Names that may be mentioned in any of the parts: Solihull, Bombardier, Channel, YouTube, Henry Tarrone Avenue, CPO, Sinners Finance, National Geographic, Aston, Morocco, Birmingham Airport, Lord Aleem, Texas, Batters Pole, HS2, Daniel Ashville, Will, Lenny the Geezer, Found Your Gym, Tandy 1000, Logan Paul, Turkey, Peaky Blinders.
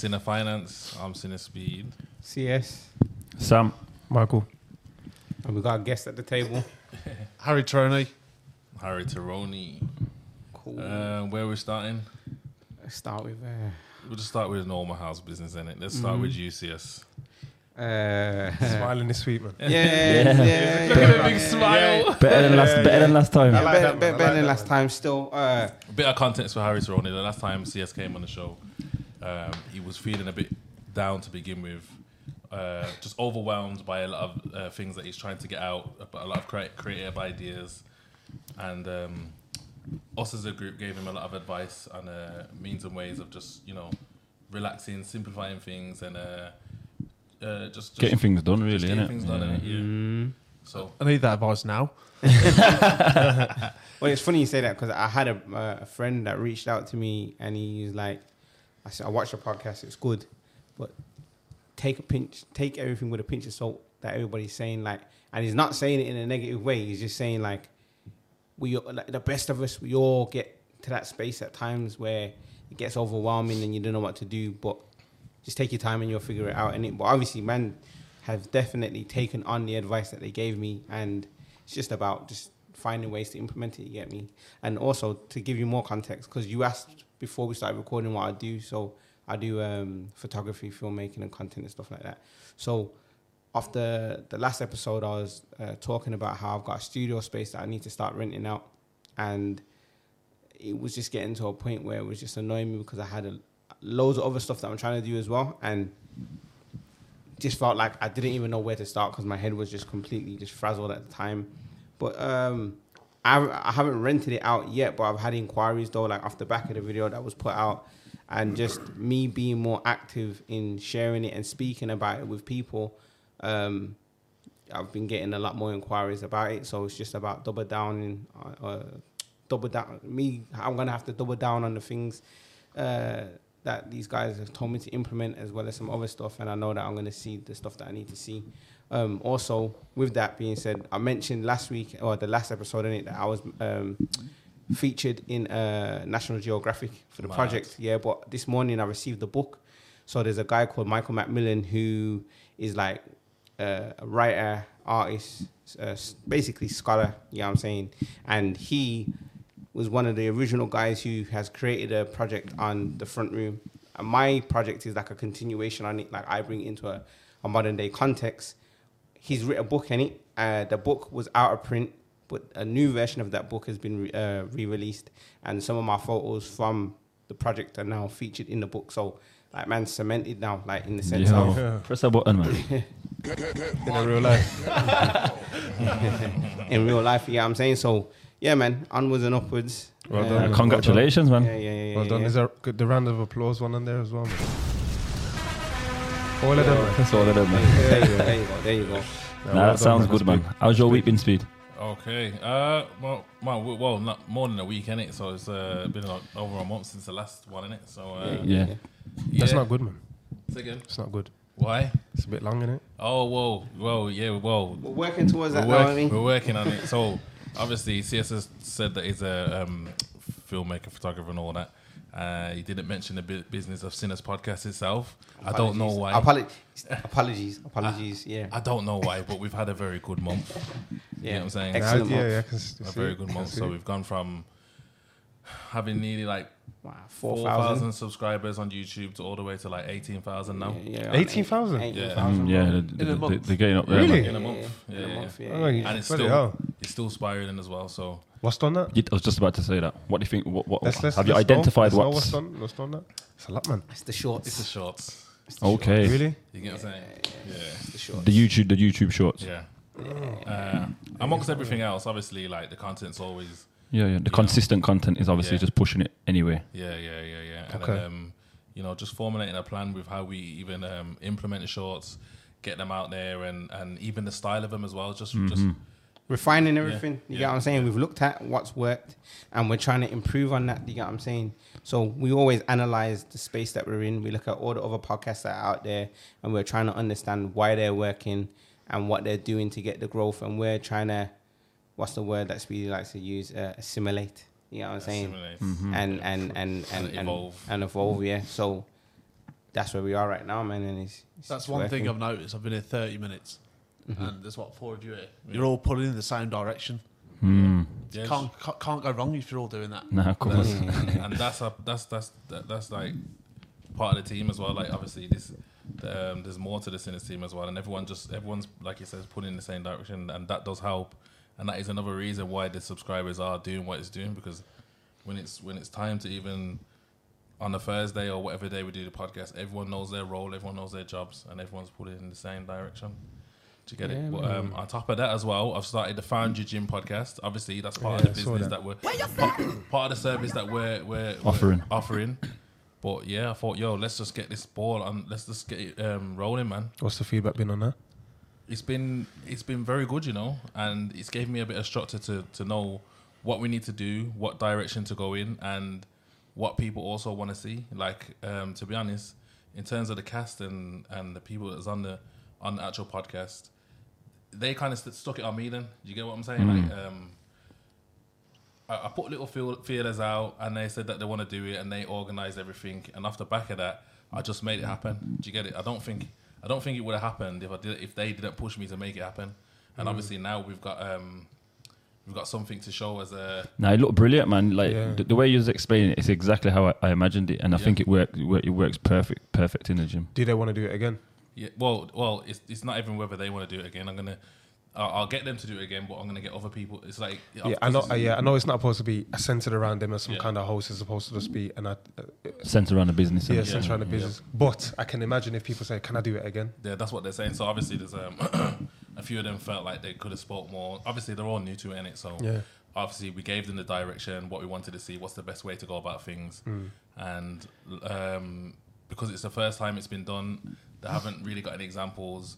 Sinner Finance. I'm Sinner Speed. CS. Sam. Michael. And we got a guest at the table. Harry Tarrone. Harry Tarrone. Cool. Where are we starting? Let's start with... We'll just start with normal house business, innit? Let's start with UCS. Smiling this week, man. Yeah. Look at the big smile. Yeah. Better than last time. Better than last time. Still. A bit of context for Harry Tarrone. The last time CS came on the show, he was feeling a bit down to begin with, just overwhelmed by a lot of things that he's trying to get out, a lot of creative ideas, and us as a group gave him a lot of advice on means and ways of just relaxing, simplifying things, and. Just getting things done, really, isn't it? So I need that advice now. Well, it's funny you say that because I had a friend that reached out to me and he's like, "I said I watched your podcast, it's good, but take everything with a pinch of salt that everybody's saying." Like, and he's not saying it in a negative way. He's just saying like, the best of us, we all get to that space at times where it gets overwhelming and you don't know what to do, but. Just take your time and you'll figure it out, innit? But obviously, man, have definitely taken on the advice that they gave me, and it's just about just finding ways to implement it, you get me? And also, to give you more context, because you asked before we started recording what I do, so I do photography, filmmaking, and content and stuff like that. So after the last episode, I was talking about how I've got a studio space that I need to start renting out, and it was just getting to a point where it was just annoying me because I had loads of other stuff that I'm trying to do as well, and just felt like I didn't even know where to start because my head was just completely just frazzled at the time. But I haven't rented it out yet, but I've had inquiries though, like off the back of the video that was put out, and just me being more active in sharing it and speaking about it with people, I've been getting a lot more inquiries about it. So it's just about I'm going to have to double down on the things that these guys have told me to implement, as well as some other stuff, and I know that I'm going to see the stuff that I need to see. Also, with that being said, I mentioned last week, or the last episode in it, that I was featured in National Geographic for the project. Yeah, but this morning I received the book. So there's a guy called Michael MacMillan who is like a writer, artist, basically scholar, you know what I'm saying? And he was one of the original guys who has created a project on the front room. And my project is like a continuation on it. Like I bring it into a modern day context. He's written a book in it. The book was out of print, but a new version of that book has been re-released. And some of my photos from the project are now featured in the book. So like, man, cemented now, like in the sense of... Yeah. Press a button, man. In real life. In real life, yeah, I'm saying so. Yeah, man. Onwards and upwards. Well done. Congratulations, well done. Man. Yeah. Well done. Yeah. Is there the round of applause one in there as well? Man? All of them. That's all of them, man. There you go. That sounds good, man. How's your week been, Speed? Okay. Well, not more than a week, innit? So it's been like over a month since the last one, innit? So yeah. That's not good, man. Say again. It's not good. Why? It's a bit long, innit? Oh, whoa. We're working towards that, now, I mean. We're working on it. So. Obviously, CS has said that he's a filmmaker, photographer, and all that. He didn't mention the business of Sinners Podcast itself. Apologies. I don't know why. Apologies. Yeah. I don't know why, but we've had a very good month. You know what I'm saying? Excellent month. Yeah, a very good month. So we've gone from having nearly like 4,000 subscribers on YouTube to all the way to like 18,000 now. 18,000? They're getting up there. Really? In a month. Yeah. And it's still spiraling as well. So what's done that? I was just about to say that. What do you think? What's done that? It's a lot, man. It's the shorts. Okay. Really? You get what I'm saying? Yeah. It's the shorts. The YouTube shorts. Yeah. Amongst everything else, obviously, like the content's always... Yeah. The consistent content is obviously just pushing it anyway. Yeah. Okay. And, just formulating a plan with how we even implement the shorts, get them out there, and even the style of them as well. Just refining everything. You get what I'm saying? We've looked at what's worked, and we're trying to improve on that. You get what I'm saying? So we always analyze the space that we're in. We look at all the other podcasts that are out there, and we're trying to understand why they're working and what they're doing to get the growth. And we're trying to, what's the word that Speedy likes to use? Assimilate. You know what I'm saying? Assimilate. Mm-hmm. And evolve. So that's where we are right now, man. And it's that's one thing I've noticed. I've been here 30 minutes, and there's what, four of you here. You're all pulling in the same direction. Yes. Can't go wrong if you're all doing that. No, of course. And that's like part of the team as well. Like obviously this, there's more to the Sinners team as well, and everyone's like you said, pulling in the same direction, and that does help. And that is another reason why the subscribers are doing what it's doing, because when it's time to even on a Thursday or whatever day we do the podcast, everyone knows their role, everyone knows their jobs, and everyone's pulling in the same direction. Do you get it? But on top of that as well, I've started the Found Your Gym podcast. Obviously, that's part of the business that we're... part of the service that we're offering. But yeah, I thought, let's just get this ball on. Let's just get it rolling, man. What's the feedback been on that? It's been very good, and it's gave me a bit of structure to know what we need to do, what direction to go in, and what people also want to see. Like, to be honest, in terms of the cast and the people that's on the actual podcast, they kind of stuck it on me then. Do you get what I'm saying? Like, I put little feelers out, and they said that they want to do it, and they organised everything. And off the back of that, I just made it happen. Do you get it? I don't think it would have happened if they didn't push me to make it happen. And obviously now we've got something to show as a... No, it looked brilliant, man. Like the way you was explaining it, it's exactly how I imagined it, and I think it works perfect in the gym. Do they want to do it again? Yeah. Well, it's not even whether they want to do it again. I'll get them to do it again, but I'm gonna get other people. It's like I know it's not supposed to be centered around them as some kind of host. It's supposed to just be centered around the business. Yeah, centered around the business. Yeah. But I can imagine if people say, "Can I do it again?" Yeah, that's what they're saying. So obviously, there's a few of them felt like they could have spoke more. Obviously, they're all new to it, innit? So obviously, we gave them the direction, what we wanted to see, what's the best way to go about things, and because it's the first time it's been done, they haven't really got any examples.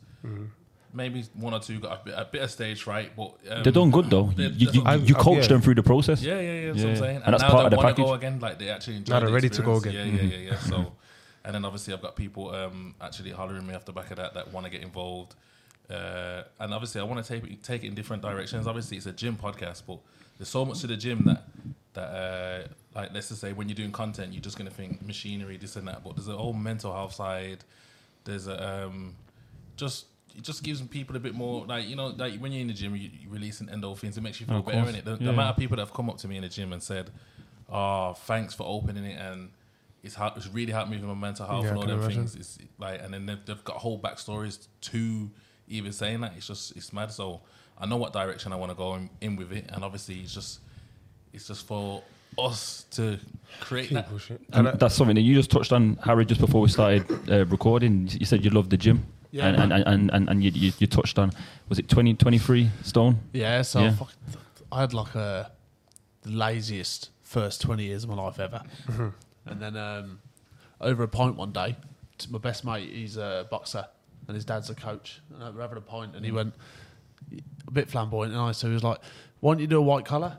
Maybe one or two got a bit of stage fright, but they're doing good though. You coached them through the process. Yeah, that's what I'm saying. And that's now part they want to go again. Like they actually enjoy it. Now they're ready to go again. Yeah. So, and then obviously I've got people actually hollering me off the back of that want to get involved. And obviously I want to take it in different directions. Obviously it's a gym podcast, but there's so much to the gym that like let's just say when you're doing content, you're just gonna think machinery, this and that. But there's a whole mental health side. There's a It just gives people a bit more, like, like when you're in the gym, you release an endorphins. It makes you feel better, innit? The amount of people that have come up to me in the gym and said, "Oh, thanks for opening it," and it's really helped me with my mental health and all them things. It's like, and then they've got whole backstories to even saying that. It's mad. So I know what direction I want to go in with it, and obviously it's just for us to create that. And that's something that you just touched on, Harry, just before we started recording. You said you love the gym. Yeah, and you touched on, was it 23 stone? Yeah, so yeah. I had like the laziest first 20 years of my life ever. And then over a pint one day, my best mate, he's a boxer and his dad's a coach. And we're having a pint and he went a bit flamboyant and so he was like, "Why don't you do a white collar?"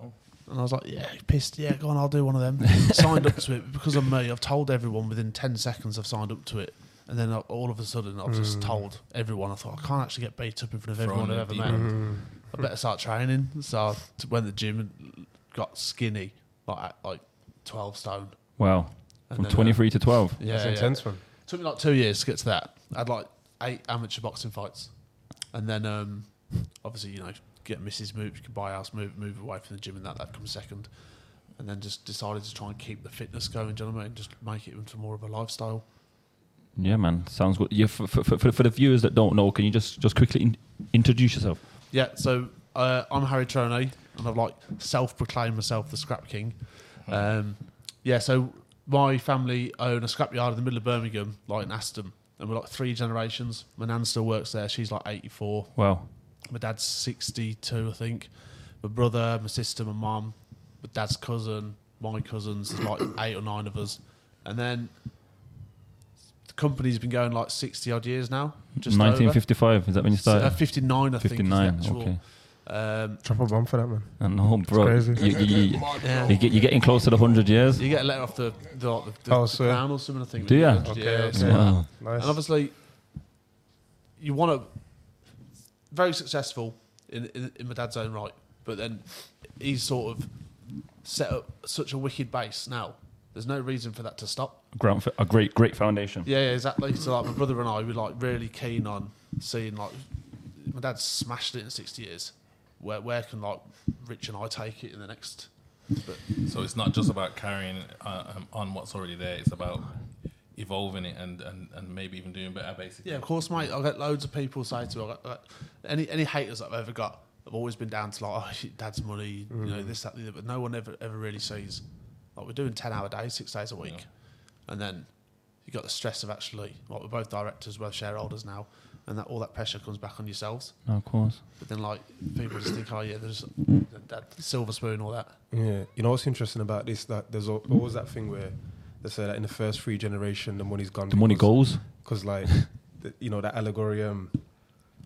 And I was like, "Yeah, pissed. Yeah, go on, I'll do one of them." Signed up to it because of me. I've told everyone within 10 seconds I've signed up to it. And then all of a sudden, I was just told everyone. I thought, I can't actually get beat up in front of everyone I've ever met. I better start training. So I went to the gym and got skinny, like 12 stone. Wow. And from 23 to 12. Yeah. That's intense one. Took me like 2 years to get to that. I had like 8 amateur boxing fights. And then obviously, get Mrs. Move, you can buy a house, move away from the gym and that comes second. And then just decided to try and keep the fitness going, do you know what I mean? Just make it into more of a lifestyle. Yeah, man, sounds good. Yeah, for the viewers that don't know, can you just quickly introduce yourself? Yeah, so I'm Harry Tarrone, and I've self-proclaimed myself the Scrap King. So my family own a scrapyard in the middle of Birmingham, like in Aston, and we're 3 generations. My nan still works there; she's 84. Wow. My dad's 62, I think. My brother, my sister, my mum, my dad's cousin, my cousins. There's 8 or 9 of us, and then. Company's been going 60 odd years now. Just 1955 over. Is that when you started? 59, I think. 59. Okay. Drop a bomb for that, man. I know, bro. It's crazy. You're getting close to the 100 years. You get a letter off the crown or something. I think. Do you? Okay. Wow. Nice. And obviously, you want to very successful in my dad's own right, but then he's sort of set up such a wicked base now There's no reason for that to stop. A great, great foundation. Yeah, exactly. So like my brother and I were like really keen on seeing like my dad's smashed it in 60 years. Where can like Rich and I take it in the next? But so it's not just about carrying on what's already there. It's about evolving it and maybe even doing better, basically. Yeah, of course, mate. I get loads of people say to me, any haters that I've ever got have always been down to like, oh, dad's money, you know, this, that, the other. But no one ever really sees. Like we're doing 10-hour days, 6 days a week, and then you got the stress of actually. Like we're both directors, we're shareholders now, and that all that pressure comes back on yourselves. Oh, of course. But then like people just think, oh yeah, there's that silver spoon, all that. Yeah, you know what's interesting about this? That there's always that thing where they say that in the first three generation, the money's gone. The money goes because like you know that allegory.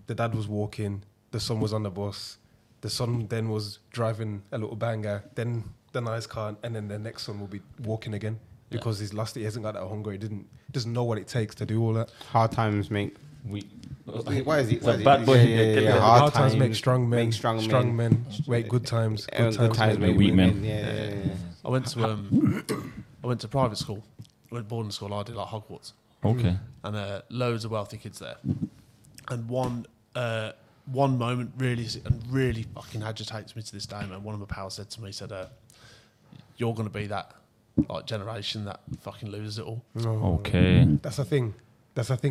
The dad was walking, the son was on the bus, the son then was driving a little banger, then. The nice car, and then the next one will be walking again because he's lost it. He hasn't got that hunger. He doesn't know what it takes to do all that. Hard times make weak. Why is it? Hard times make strong men. Strong men make good times. Good times make weak men. Yeah. I went to private school. I went boarding school. I did like Hogwarts. Okay. And loads of wealthy kids there, and one moment really fucking agitates me to this day. And one of my pals said to me, "You're going to be that like generation that fucking loses it all." Okay. That's a thing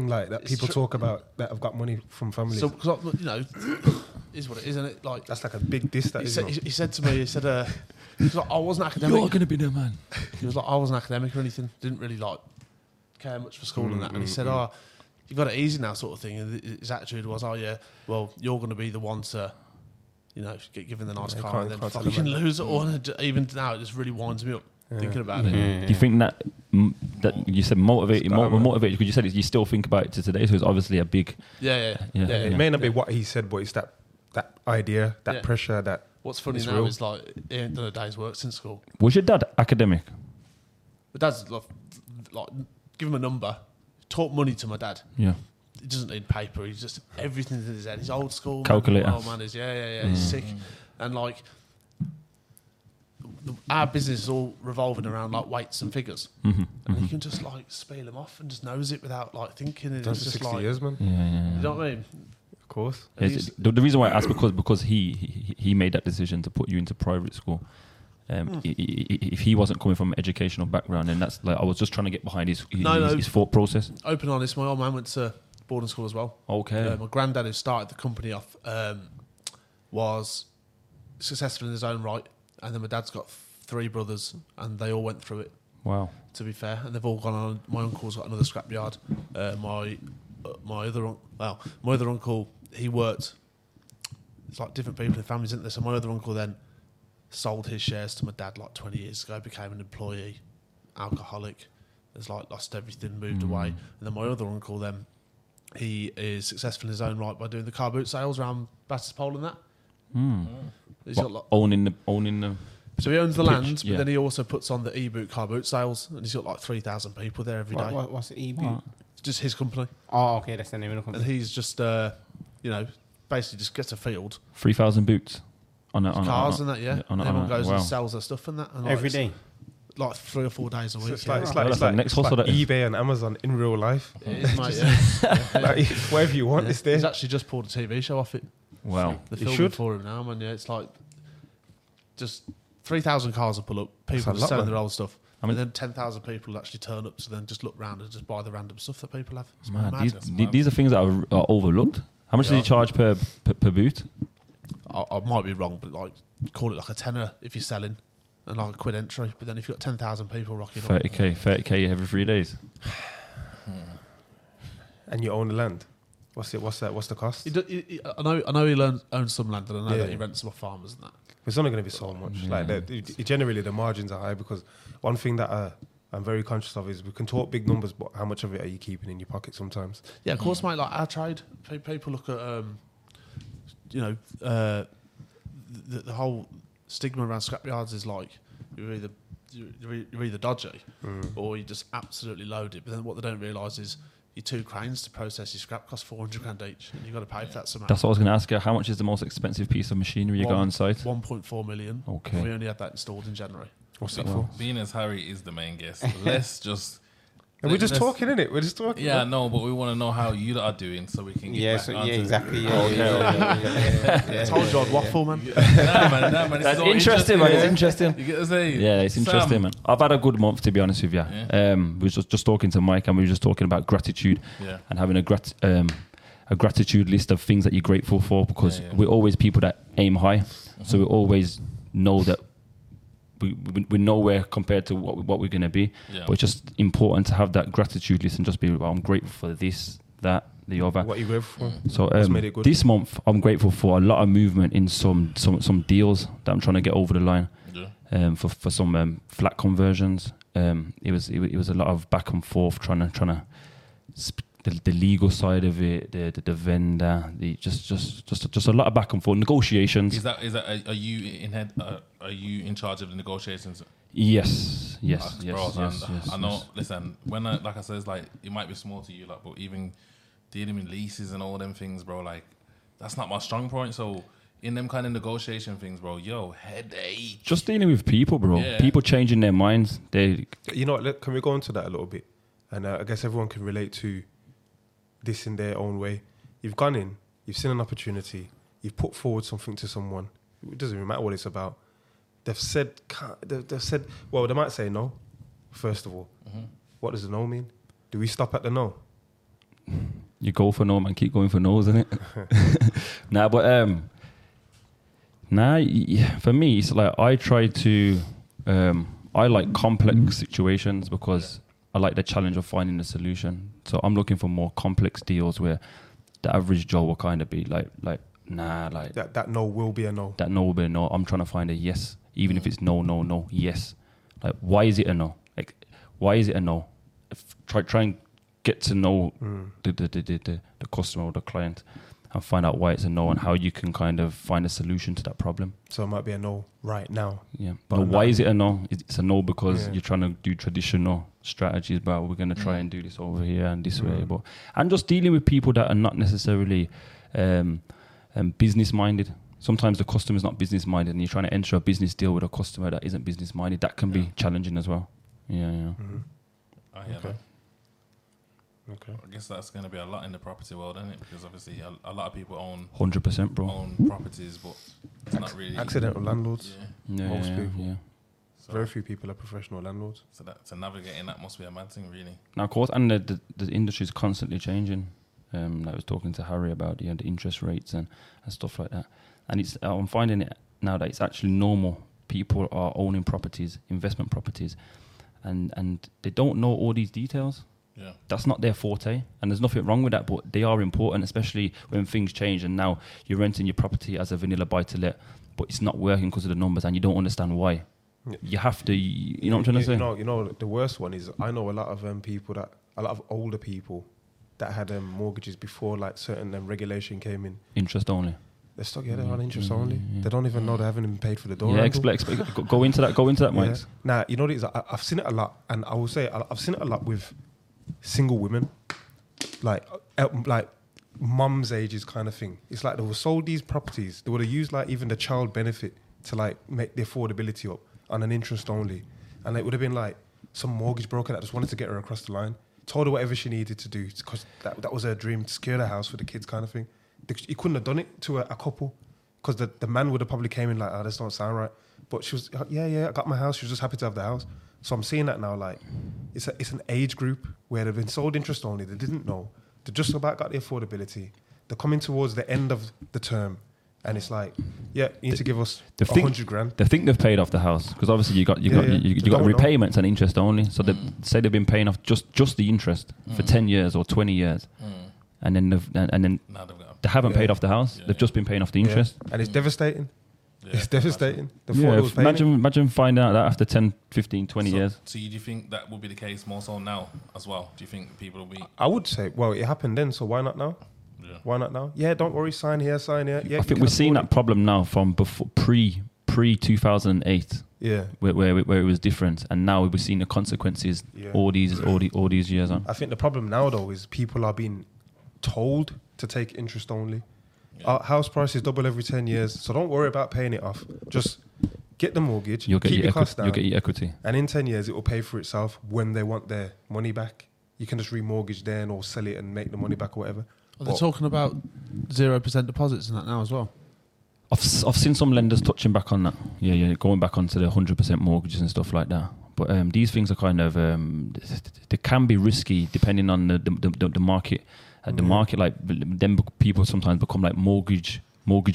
like that people talk about that have got money from families. So, cause you know, it is what it is, isn't it? Like that's like a big diss that he said to me, he said, I wasn't academic. You're going to be the man. He was like, I wasn't academic or anything. Didn't really like care much for school and that. And he said, oh, you've got it easy now sort of thing. And his attitude was, oh yeah, well, you're going to be the one to... You know, get given the nice car and then fucking lose it all. Even now, it just really winds me up thinking about it. Yeah. Do you think that you said motivated? Because you said you still think about it to today, so it's obviously a big. It may not be what he said, but it's that idea, that pressure, that. What's funny now is like he ain't done a day's work since school. Was your dad academic? My dad's like give him a number. Taught money to my dad. Yeah. He doesn't need paper. He's just everything's in his head. He's old school. Calculator. Old man is he's sick, and like our business is all revolving around like weights and figures, and he can just like spiel them off and just knows it without like thinking. It's just 60 like years, man. Yeah. You know what I mean? Of course. Yes, the reason why I asked because he made that decision to put you into private school. If he wasn't coming from an educational background, then that's like I was just trying to get behind his thought process. Open honest, my old man went to boarding school as well. Okay. My granddad, who started the company off, was successful in his own right, and then my dad's got three brothers, and they all went through it. Wow. To be fair, and they've all gone on. My uncle's got another scrapyard. My other uncle, he worked. It's like different people in families, isn't there? So my other uncle then sold his shares to my dad like 20 years ago. Became an employee, alcoholic. It's like lost everything, moved away, and then my other uncle then. He is successful in his own right by doing the car boot sales around Batters Pole and that. He's got like owning the. So he owns the land, but then he also puts on the e-boot car boot sales, and he's got like 3,000 people there every day. What's the e-boot? It's just his company. Oh, okay, that's the name of the company. And he's just, basically just gets a field. 3,000 boots on cars on that, yeah. Everyone goes and sells their stuff and that and every day. Like 3 or 4 days a week. So it's like eBay and Amazon in real life. It is, mate, like, whatever you want, it's there. He's actually just pulled a TV show off it. Wow. They're filming for him now, man. Yeah, it's like just 3,000 cars will pull up. People are selling their old stuff. I mean, and then 10,000 people actually turn up to then just look round and just buy the random stuff that people have. Man, these are things that are overlooked. How much does he charge per boot? I might be wrong, but like call it like a tenner if you're selling. And like a quid entry, but then if you've got 10,000 people rocking up, 30k every 3 days, and you own the land, what's the cost? I know he owns some land, and I know that he rents some off farmers and that. It's only going to be so much. Like generally, the margins are high because one thing that I'm very conscious of is we can talk big numbers, but how much of it are you keeping in your pocket sometimes? Yeah, of course, mate. Like our trade, people look at the whole. Stigma around scrapyards is like you're either dodgy or you're just absolutely loaded. But then what they don't realise is your two cranes to process your scrap cost $400 grand each, and you've got to pay for that somehow. That's what I was going to ask you. How much is the most expensive piece of machinery you got on site? 1.4 million. Okay. We only had that installed in January. What's that for? Being as Harry is the main guest, let's just... We're just talking, innit? We're just talking. Yeah, no, but we want to know how you are doing so we can get back on. Yeah, exactly. I told you I'd waffle, man. Nah, man. That's interesting, man. It's interesting. You get to say? Yeah, it's interesting, man. I've had a good month, to be honest with you. Yeah. We were just talking to Mike and we were just talking about gratitude and having a gratitude list of things that you're grateful for, because we're always people that aim high. Mm-hmm. So we always know that we're nowhere compared to what we're going to be, but it's just important to have that gratitude list and just be, well, I'm grateful for this, that, the other. What are you grateful for? So this month I'm grateful for a lot of movement in some deals that I'm trying to get over the line, for some flat conversions. It was a lot of back and forth trying to the legal side of it, the vendor, just a lot of back and forth negotiations. Is that are you in charge of the negotiations? Yes. I know. Listen, when I said, it might be small to you, but even dealing with leases and all them things, bro, that's not my strong point. So in them kind of negotiation things, bro, headache. Just dealing with people, bro. Yeah. People changing their minds. You know what? Can we go into that a little bit? And I guess everyone can relate to this in their own way. You've gone in, you've seen an opportunity, you've put forward something to someone. It doesn't really matter what it's about. They've said, well, they might say no, first of all. Mm-hmm. What does the no mean? Do we stop at the no? You go for no, man, keep going for no's, isn't it? For me, it's like I try to, I like complex situations because I like the challenge of finding the solution. So I'm looking for more complex deals where the average Joe will kind of be like that no will be a no. That no will be a no. I'm trying to find a yes, even if it's no, yes. Like, why is it a no? Try and get to know the customer or the client and find out why it's a no and how you can kind of find a solution to that problem. So it might be a no right now. Yeah, but why is it a no? It's a no because you're trying to do traditional strategies, but we're going to try and do this over here and this way. But I'm just dealing with people that are not necessarily business-minded. Sometimes the customer's not business-minded and you're trying to enter a business deal with a customer that isn't business-minded. That can be challenging as well. Yeah. Mm-hmm. I hear that. Okay. I guess that's going to be a lot in the property world, isn't it? Because obviously a lot of people own 100%, bro. Own properties, but it's not really accidental landlords. Yeah. Most people. Yeah. So very few people are professional landlords. So that to navigating that must be a mad thing, really. Now, of course, and the industry is constantly changing. I was talking to Harry about the interest rates and stuff like that. And it's I'm finding it now that it's actually normal. People are owning properties, investment properties, and they don't know all these details. Yeah. That's not their forte, and there's nothing wrong with that, but they are important, especially when things change and now you're renting your property as a vanilla buy-to-let, but it's not working because of the numbers and you don't understand why. Yeah. You have to, you know what I'm trying to say? No, the worst one is I know a lot of people older people that had mortgages before certain regulation came in. Interest only. They're stuck here, they're on interest only. Yeah. They don't even know they haven't even paid for the door. Yeah, go into that, Mike. Yeah. Nah, you know, I've seen it a lot, and I will say I've seen it a lot with single women, like mum's ages kind of thing. It's like they were sold these properties. They would have used even the child benefit to make the affordability up on an interest only. And it would have been some mortgage broker that just wanted to get her across the line, told her whatever she needed to do because that was her dream, to secure the house for the kids kind of thing. He couldn't have done it to a couple because the man would have probably came in this don't sound right. But she was, I got my house. She was just happy to have the house. So I'm seeing that now, it's an age group where they've been sold interest only. They didn't know. They just about got the affordability. They're coming towards the end of the term, and it's you need to give us 100 grand. They think they've paid off the house because obviously you got repayments and interest only. So they say they've been paying off just the interest for 10 years or 20 years, and then they haven't paid off the house. They've just been paying off the interest, and it's devastating. Yeah, it's devastating. Imagine finding out that after 10, 15, 20 years. So do you think that will be the case more so now as well? Do you think people will be... I would say, well, it happened then, so why not now? Yeah. Why not now? Yeah, don't worry, sign here. Yeah, I think we're seeing that problem now from before pre-2008. Yeah. Where it was different. And now we're seeing the consequences all these years on. I think the problem now, though, is people are being told to take interest only. Our house prices double every 10 years, so don't worry about paying it off. Just get the mortgage, you'll get keep your costs down. You'll get your equity. And in 10 years, it will pay for itself when they want their money back. You can just remortgage then or sell it and make the money back or whatever. Well, they're talking about 0% deposits and that now as well. I've seen some lenders touching back on that. Yeah, going back onto the 100% mortgages and stuff like that. But these things are kind of, they can be risky depending on the market. The market, like, then people sometimes become like mortgage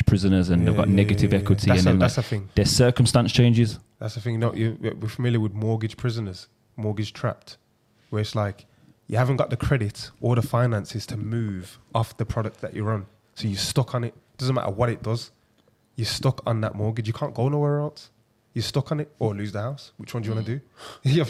prisoners, and they've got negative equity. That's, and then that's like, a thing. Their circumstance changes. That's the thing. No, we're familiar with mortgage prisoners, mortgage trapped, where it's like you haven't got the credit or the finances to move off the product that you're on. So you're stuck on it. Doesn't matter what it does. You're stuck on that mortgage. You can't go nowhere else. You're stuck on it, or lose the house. Which one do you want to do? You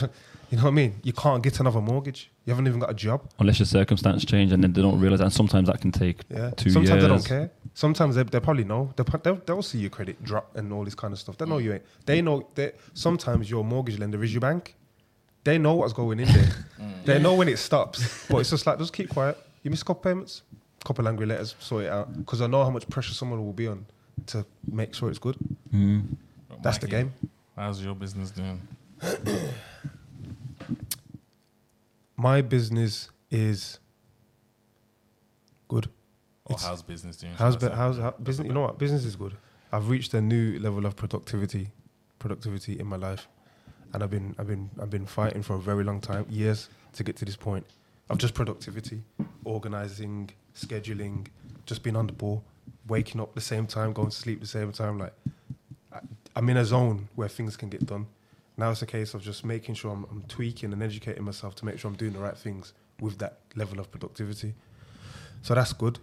know what I mean? You can't get another mortgage. You haven't even got a job. Unless your circumstance change, and then they don't realise that. And sometimes that can take 2 years. Sometimes they don't care. Sometimes they probably know. They'll see your credit drop and all this kind of stuff. They know you ain't. They know that sometimes your mortgage lender is your bank. They know what's going in there. They know when it stops. But it's just like, just keep quiet. You miss a couple payments, a couple angry letters, sort it out. Because I know how much pressure someone will be on to make sure it's good. Mm. That's Mikey, the game. How's your business doing? My business is good. Or how's business doing? How's business? You know what? Business is good. I've reached a new level of productivity in my life, and I've been fighting for a very long time, years, to get to this point. Of just productivity, organizing, scheduling, just being on the ball, waking up the same time, going to sleep the same time, like. I'm in a zone where things can get done. Now it's a case of just making sure I'm tweaking and educating myself to make sure I'm doing the right things with that level of productivity. So that's good.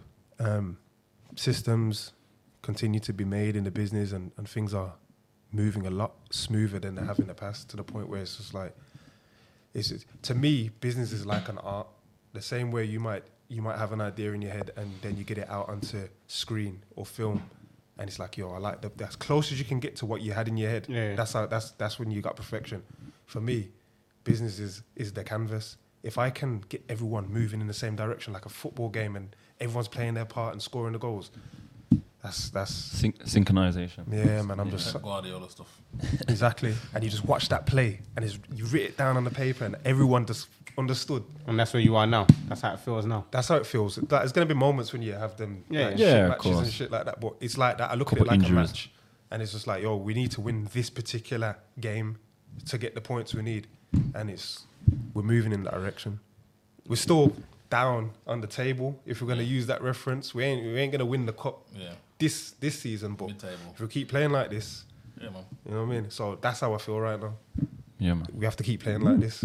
Systems continue to be made in the business, and things are moving a lot smoother than they have in the past, to the point where it's just like, to me, business is like an art. The same way you might have an idea in your head and then you get it out onto screen or film. And it's like, yo, I like that's close as you can get to what you had in your head. Yeah. That's when you got perfection. For me, business is the canvas. If I can get everyone moving in the same direction, like a football game, and everyone's playing their part and scoring the goals, that's synchronization. Yeah, man, I'm just Guardiola stuff. Exactly. And you just watch that play, and you write it down on the paper, and everyone just understood. And that's where you are now. That's how it feels now. That's how it feels. There's going to be moments when you have them shit matches and shit like that. But it's like that. I look at it like a match, and it's just like, yo, we need to win this particular game to get the points we need. And we're moving in that direction. We're still down on the table. If we're going to use that reference, we ain't going to win the cup this season. But if we keep playing like this, man. You know what I mean? So that's how I feel right now. Yeah, man. We have to keep playing like this.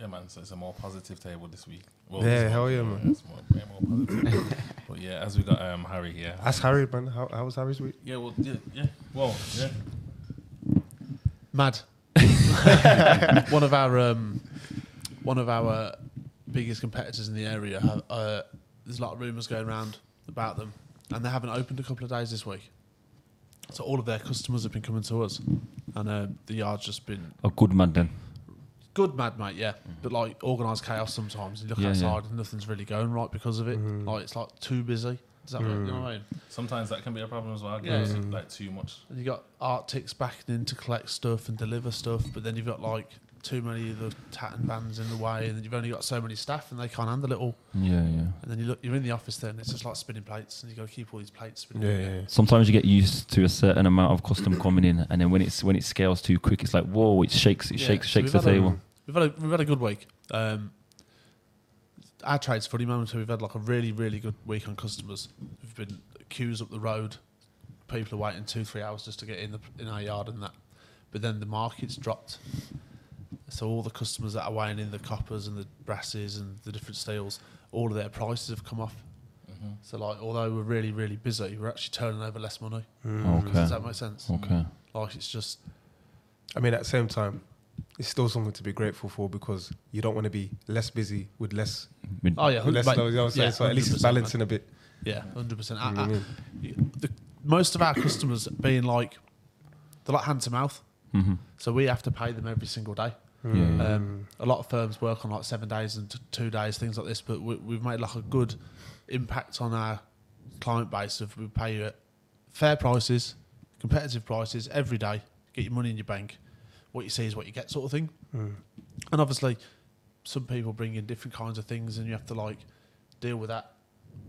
Yeah, man, so it's a more positive table this week. Well, man. It's more positive. But yeah, as we got Harry here. Ask Harry, man. How was Harry's week? Yeah. Mad. One of our biggest competitors in the area, there's a lot of rumours going around about them, and they haven't opened a couple of days this week. So all of their customers have been coming to us, and the yard's just been... A good man then. Good mad, mate, yeah. But like organised chaos sometimes. You look outside and nothing's really going right because of it. Like it's like too busy. Does that mean, you know what I mean? Sometimes that can be a problem as well. Yeah. It's like too much. And you got Arctics backing in to collect stuff and deliver stuff, but then you've got like too many of the tatton vans in the way, and then you've only got so many staff and they can't handle it all. Yeah, yeah. And then you're in the office then, and it's just like spinning plates, and you got to keep all these plates spinning. Yeah. Sometimes you get used to a certain amount of custom coming in, and then when it scales too quick, it's like, whoa, it shakes the table. We've had a good week. Our trade's funny, man. So we've had like a really, really good week on customers. We've been queues up the road. People are waiting 2-3 hours just to get in our yard and that. But then the market's dropped. So all the customers that are weighing in the coppers and the brasses and the different steels, all of their prices have come off. Mm-hmm. So like, although we're really, really busy, we're actually turning over less money. Mm. Okay. Does that make sense? Okay. Like it's just... I mean, at the same time, it's still something to be grateful for, because you don't want to be less busy with less. You know what I'm saying? So at least it's balancing a bit. Yeah, 100%. Most of our customers being like, they're like hand to mouth. Mm-hmm. So we have to pay them every single day. Mm. A lot of firms work on like 7 days and 2 days, things like this. But we've made like a good impact on our client base. If we pay you at fair prices, competitive prices every day. get your money in your bank, what you see is what you get sort of thing. Mm. And obviously some people bring in different kinds of things and you have to like deal with that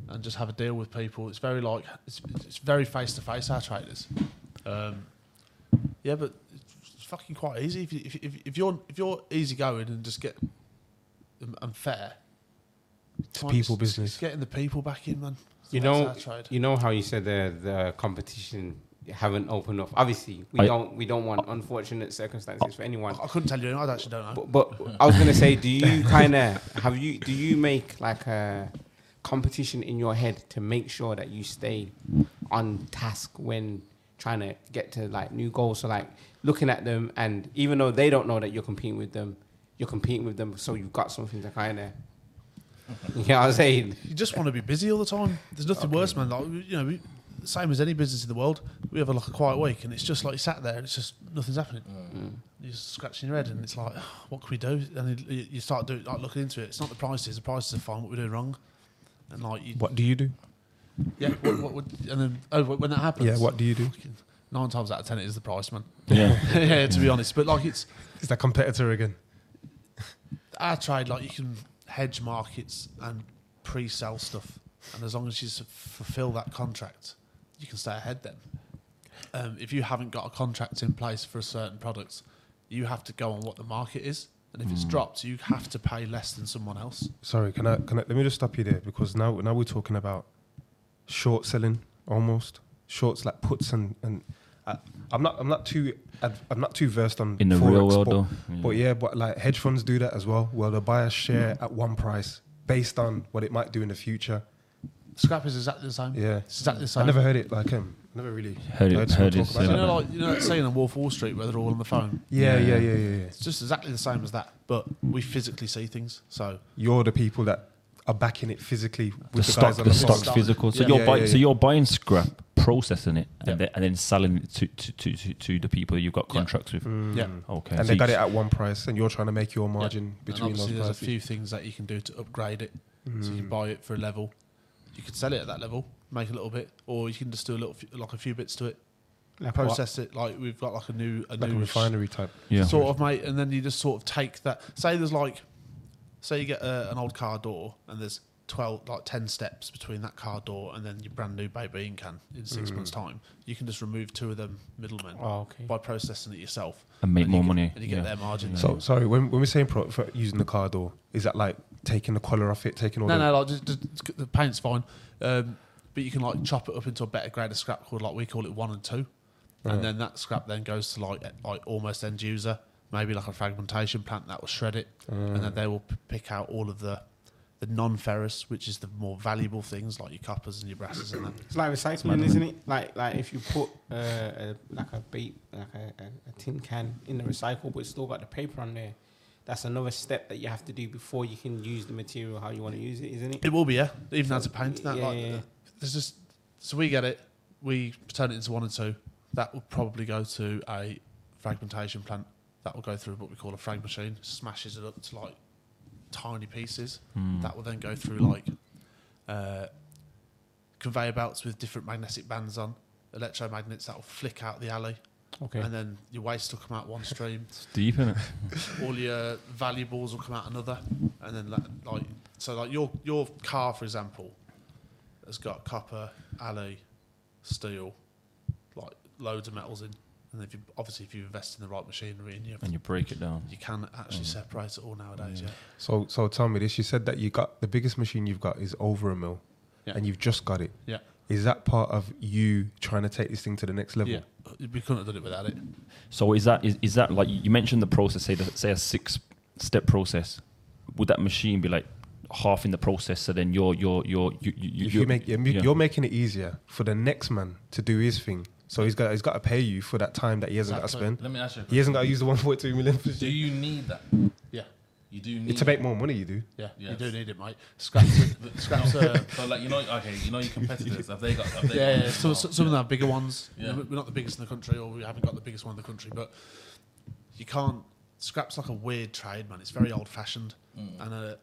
and just have a deal with people. It's very like, it's very face to face, our traders. Yeah, but it's fucking quite easy if you're easy going and just get and fair. It's people business. It's getting the people back in, man. You know how you said the competition haven't opened up. Obviously, we don't want unfortunate circumstances for anyone. I couldn't tell you. I actually don't know. But I was gonna say, do you make like a competition in your head to make sure that you stay on task when trying to get to like new goals? So like looking at them, and even though they don't know that you're competing with them. So you've got something to kind of. Yeah, I was saying you just want to be busy all the time. There's nothing worse, man. Like, you know, same as any business in the world, we have like a quiet week, and it's just like you sat there, and it's just nothing's happening. Mm. You're just scratching your head, and it's like, what can we do? And you start doing like looking into it. It's not the prices. The prices are fine. What we're doing wrong, and like, what do you do? Yeah, and then when that happens, yeah, what do you do? 9 times out of 10, it is the price, man. Yeah, yeah. To be honest, but like it's that competitor again. Our trade, like you can. Hedge markets and pre-sell stuff, and as long as you fulfill that contract, you can stay ahead. Then, if you haven't got a contract in place for a certain product, you have to go on what the market is, and if it's dropped, you have to pay less than someone else. Sorry, can I? Let me just stop you there because now we're talking about short selling, almost shorts like puts and I'm not too versed on in the real world, though. Yeah. But like hedge funds do that as well. Well, they'll buy a share at one price based on what it might do in the future. Scrap is exactly the same. Yeah, it's exactly the same. I never heard it like him. Never really heard it. Talk about it. You know that saying on Wolf Wall Street where they're all on the phone. Yeah. It's just exactly the same as that, but we physically see things. So you're the people that are backing it physically. With the stock's physical. So you're buying scrap. Processing it and then selling it to the people you've got contracts with. Mm. Yeah. Okay. And so they got it at one price, and you're trying to make your margin between those prices. There's a few things that you can do to upgrade it. Mm. So you can buy it for a level, you could sell it at that level, make a little bit, or you can just do a few bits to it, like process it. Like we've got like a new refinery type. Yeah. Sort of, mate. And then you just sort of take that. Say you get an old car door, and there's 10 steps between that car door and then your brand new baby can in 6 months' time. You can just remove 2 of them middlemen by processing it yourself and make more money. And you get their margin. So sorry, when we're saying for using the car door, is that like taking the colour off it, taking all just the paint's fine, but you can like chop it up into a better grade of scrap called like we call it 1 and 2, and then that scrap then goes to like almost end user, maybe like a fragmentation plant that will shred it, and then they will pick out all of the non-ferrous, which is the more valuable things like your coppers and your brasses and that. It's like recycling, isn't it? Like if you put a tin can in the recycle, but it's still got the paper on there. That's another step that you have to do before you can use the material how you want to use it, isn't it? It will be, yeah. Even as a paint, that there's just so we get it, we turn it into 1 and 2. That will probably go to a fragmentation plant. That will go through what we call a frag machine. Smashes it up to like. Tiny pieces that will then go through like conveyor belts with different magnetic bands on, electromagnets that will flick out the alley. Okay, and then your waste will come out one stream. It's deep, innit? All your valuables will come out another, and then like your car, for example, has got copper, alloy, steel, like loads of metals in. And if you invest in the right machinery and you break it down, you can actually separate it all nowadays. Yeah. So tell me this: you said that you got the biggest machine you've got is over a mil, and you've just got it. Yeah. Is that part of you trying to take this thing to the next level? Yeah. We couldn't have done it without it. So is that like you mentioned the process? Say a 6-step process. Would that machine be like half in the process? So then you're making it easier for the next man to do his thing. So he's got to pay you for that time that he hasn't got to spend. Let me ask you. He hasn't got to use the 1.2 million. Do you need that? Yeah. You do need it. To make more money, you do. Yeah, yes. You do need it, mate. Scraps. So like, your competitors, have they got some of the bigger ones. Yeah. We're not the biggest in the country, or we haven't got the biggest one in the country, but you can't, scrap's like a weird trade, man. It's very old-fashioned. Mm. And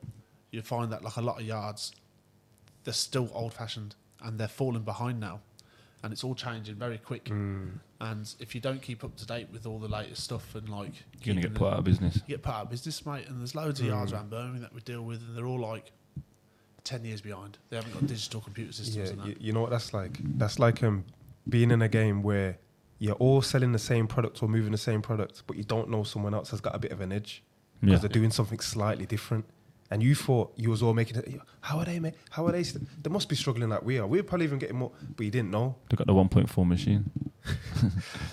you find that like a lot of yards, they're still old-fashioned, and they're falling behind now. and it's all changing very quick. Mm. And if you don't keep up to date with all the latest stuff, and like you're gonna get put out of business. You get put out of business, mate. And there's loads of yards around Birmingham that we deal with, and they're all like 10 years behind. They haven't got digital computer systems. Yeah, and that. You know what that's like. That's like being in a game where you're all selling the same product or moving the same product, but you don't know someone else has got a bit of an edge because they're doing something slightly different. And you thought you was all making it. How are they, mate? How are they? They must be struggling like we are. We're probably even getting more, but you didn't know. They got the 1.4 machine.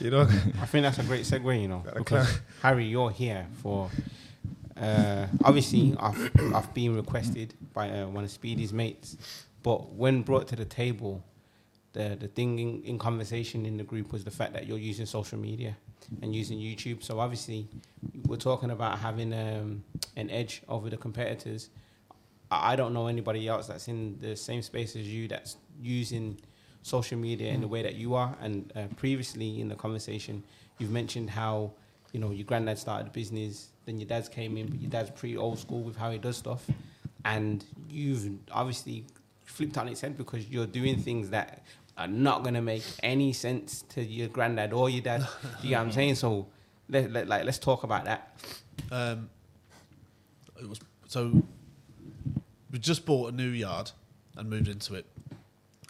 You know? I think that's a great segue, you know. Because Harry, you're here for... obviously, I've been requested by one of Speedy's mates. But when brought to the table, the thing in conversation in the group was the fact that you're using social media and using YouTube. So obviously, we're talking about having an edge over the competitors. I don't know anybody else that's in the same space as you that's using social media in the way that you are. And previously in the conversation, you've mentioned how, you know, your granddad started a business, then your dad's came in, but your dad's pretty old school with how he does stuff. And you've obviously flipped on its head because you're doing things that are not going to make any sense to your granddad or your dad. Do you know what I'm saying? So let's talk about that. So we just bought a new yard and moved into it.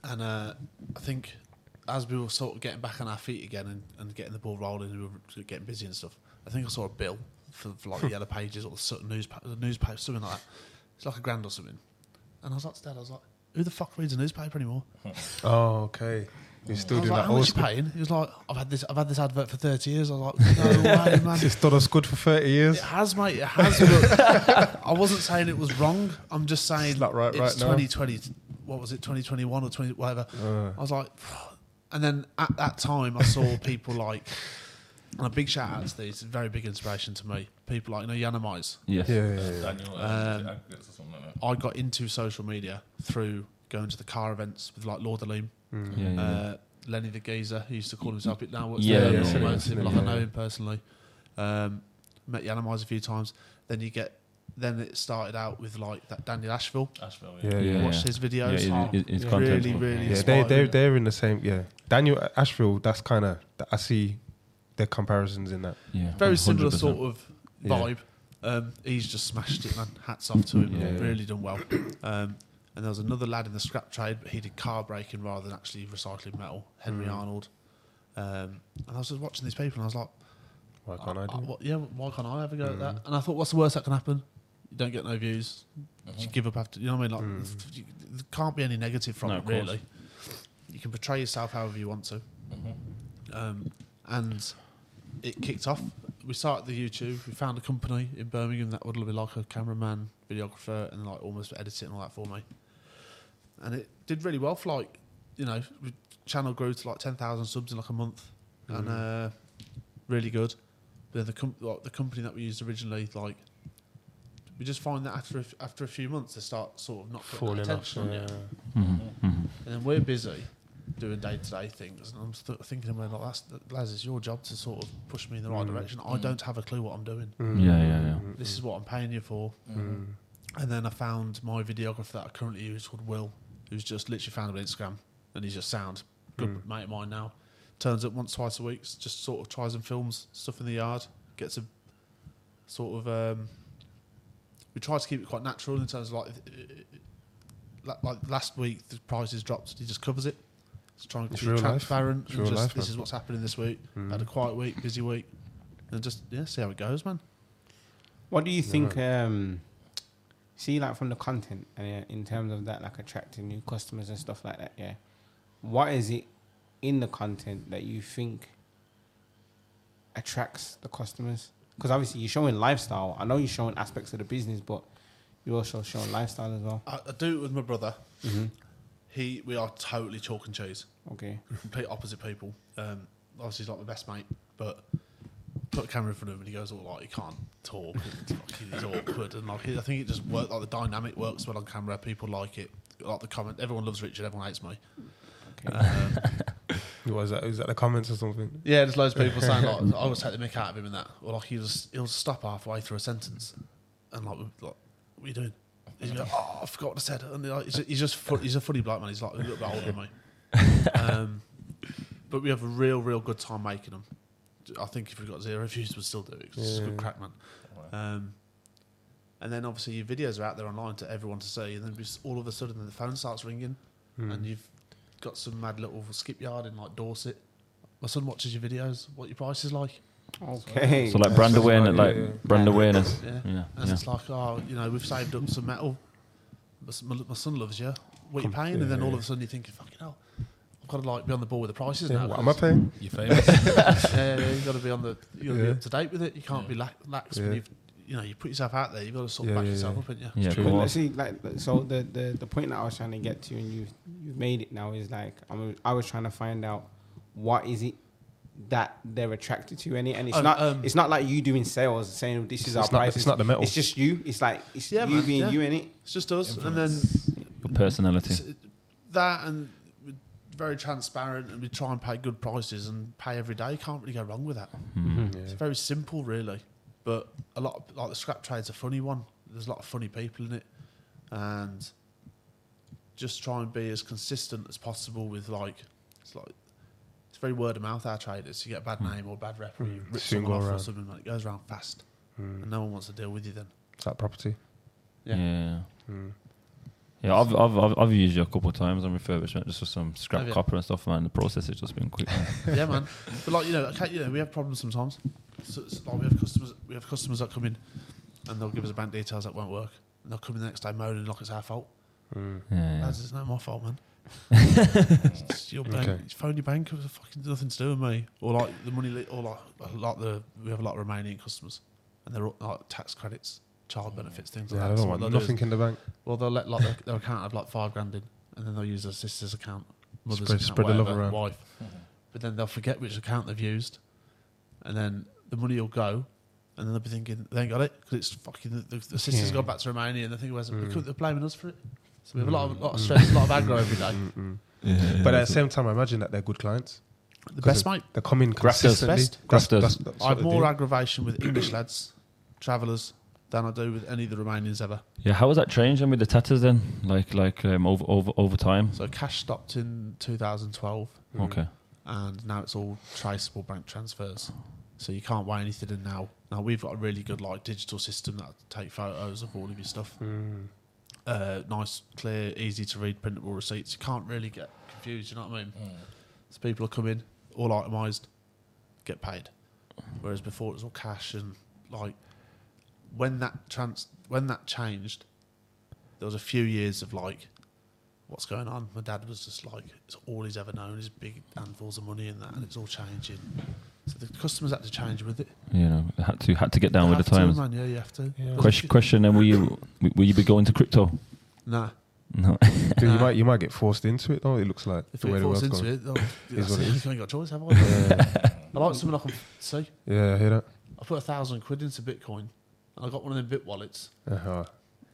And I think as we were sort of getting back on our feet again and getting the ball rolling and we were getting busy and stuff, I think I saw a bill for like the Yellow Pages or the newspaper, something like that. It's like a grand or something. And I was like to Dad, I was like, who the fuck reads a newspaper anymore? Oh, okay. You're still doing like, that. How much you paying? He was like, I've had this advert for 30 years. I was like, no way, man. It's done us good for 30 years. It has, mate. It has. I wasn't saying it was wrong. I'm just saying it's, not right, it's right 2020. Now. What was it? 2021 or 20 whatever. I was like, phew. And then at that time, I saw people like, and a big shout out to these, very big inspiration to me. People like, you know, Yiannimize. Yes. Yeah. Daniel Ashville or something like that. I got into social media through going to the car events with like Lord Aleem. Mm. Lenny the Geezer, who used to call himself, it now works there. I know him personally. Met Yiannimize a few times. Then it started out with like that Daniel Ashville. Watched his videos. It's really inspiring. They're in the same. Yeah, Daniel Ashville. That's kind of I see the comparisons in that. Yeah, very 100%. Similar sort of vibe. Yeah. He's just smashed it, man. Hats off to him. Really done well. And there was another lad in the scrap trade, but he did car braking rather than actually recycling metal, Henry Arnold. And I was just watching these people and I was like, why can't I do that? Why can't I ever go at that? And I thought, what's the worst that can happen? You don't get no views. You give up after, you know what I mean? Like, there can't be any negative from it, really. You can portray yourself however you want to. And it kicked off. We started the YouTube. We found a company in Birmingham that would be like a cameraman, videographer, and like almost editing and all that for me. And it did really well for like, you know, Channel grew to like 10,000 subs in like a month, and really good. But then the company that we used originally, like, we just find that after a few months they start sort of not putting attention on you. Mm-hmm. And then we're busy doing day-to-day things, and I'm thinking, like, Laz, it's your job to sort of push me in the right direction. I don't have a clue what I'm doing. This is what I'm paying you for. And then I found my videographer that I currently use called Will, who's just literally found him on Instagram, and he's just sound. Good mate of mine now. Turns up once, twice a week, just sort of tries and films stuff in the yard. Gets a sort of... we try to keep it quite natural in terms of like last week the prices dropped, he just covers it. He's trying to be transparent. This is what's happening this week. Had a quiet week, busy week. And just, see how it goes, man. What do you think... see, like, from the content and in terms of that, like, attracting new customers and stuff like that, what is it in the content that you think attracts the customers? Because obviously you're showing lifestyle. I know you're showing aspects of the business, but you're also showing lifestyle as well. I do it with my brother. We are totally chalk and cheese. Okay. Complete opposite people. Obviously he's like my best mate, but put a camera in front of him and he goes all like, he can't talk, he's awkward, and like I think it just worked, like the dynamic works well on camera, people like it, like the comment, everyone loves Richard, everyone hates me. Okay. Was that the comments or something? Yeah, there's loads of people saying like, I always take the mick out of him and that, or like he'll stop halfway through a sentence and like what are you doing? He's like, I forgot what I said, and he's a funny black man, he's like a little bit older than me. But we have a real good time making them. I think if we got 0 views, we'd still do it, because it's a good crack, man. And then obviously your videos are out there online to everyone to see, and then all of a sudden the phone starts ringing, and you've got some mad little skipyard in like Dorset. My son watches your videos. What your price is like? Okay. So like brand awareness, Yeah. Yeah. And it's like, oh, you know, we've saved up some metal. My son loves you. What are you paying? And then all of a sudden you think, fucking hell, I've got to like be on the ball with the prices now. What am I paying? You're famous. You've got to be on the. You've got to be up to date with it. You can't be lax when you've. You know, you put yourself out there. You've got to sort of back yourself up, haven't you? Yeah, true. Cool. See, like, so the point that I was trying to get to, and you've made it now, is like I was trying to find out what is it that they're attracted to, and it's it's not like you doing sales saying this is our price. It's not the metal. It's just you. It's like it's you being you in it. It's just us, and then your personality. That and we're very transparent, and we try and pay good prices and pay every day. Can't really go wrong with that. Mm-hmm. Yeah. It's very simple, really. But a lot of, like, the scrap trade's a funny one. There's a lot of funny people in it, and just try and be as consistent as possible with like it's very word of mouth, our traders. You get a bad name or a bad rep, or you rip someone off or something, and it goes around fast, and no one wants to deal with you then. It's that property. Yeah, I've used you a couple of times on refurbishment just for some scrap copper and stuff, man. The process has just been quick, man. Yeah, man. But like, you know, we have problems sometimes. So like we have customers that come in and they'll give us bank details that won't work. And they'll come in the next day moaning like it's our fault. It's not my fault, man. It's your bank. Okay. Phone your bank. It's fucking nothing to do with me. Or like the money. We have a lot of Romanian customers, and they're all, like, tax credits, child benefits, things like that. So nothing in the bank. Well, they'll let like their account have like £5,000 in, and then they'll use their sister's account, mother's account, spread the love around. Wife. Mm-hmm. But then they'll forget which account they've used, and then the money will go, and then they'll be thinking they ain't got it because it's fucking the sister's gone back to Romania, and they think they're blaming us for it. So we have a lot of stress, a lot of aggro every day. But at the same time, I imagine that they're good clients. The best, mate. They come in consistently. That's I have more aggravation with English lads, travellers, than I do with any of the Romanians ever. Yeah, how has that changed then with the tatters then? Like over time. So cash stopped in 2012. Okay. And now it's all traceable bank transfers, so you can't weigh anything in now. Now we've got a really good like digital system that take photos of all of your stuff. Nice, clear, easy to read, printable receipts. You can't really get confused. You know what I mean? So people are coming all itemised, get paid. Whereas before it was all cash and like. When that changed, there was a few years of like, what's going on? My dad was just like, it's all he's ever known is big handfuls of money and that, and it's all changing. So the customers had to change with it. You know, had to get down with the times. Man, yeah, you have to. Yeah. Question then, will you be going to crypto? Nah. No. Dude, you might get forced into it though. It looks like if the way the world's going. I ain't got a choice, have I? I like something I can see. Yeah, I hear that. I put 1,000 quid into Bitcoin. I got one of them bit wallets.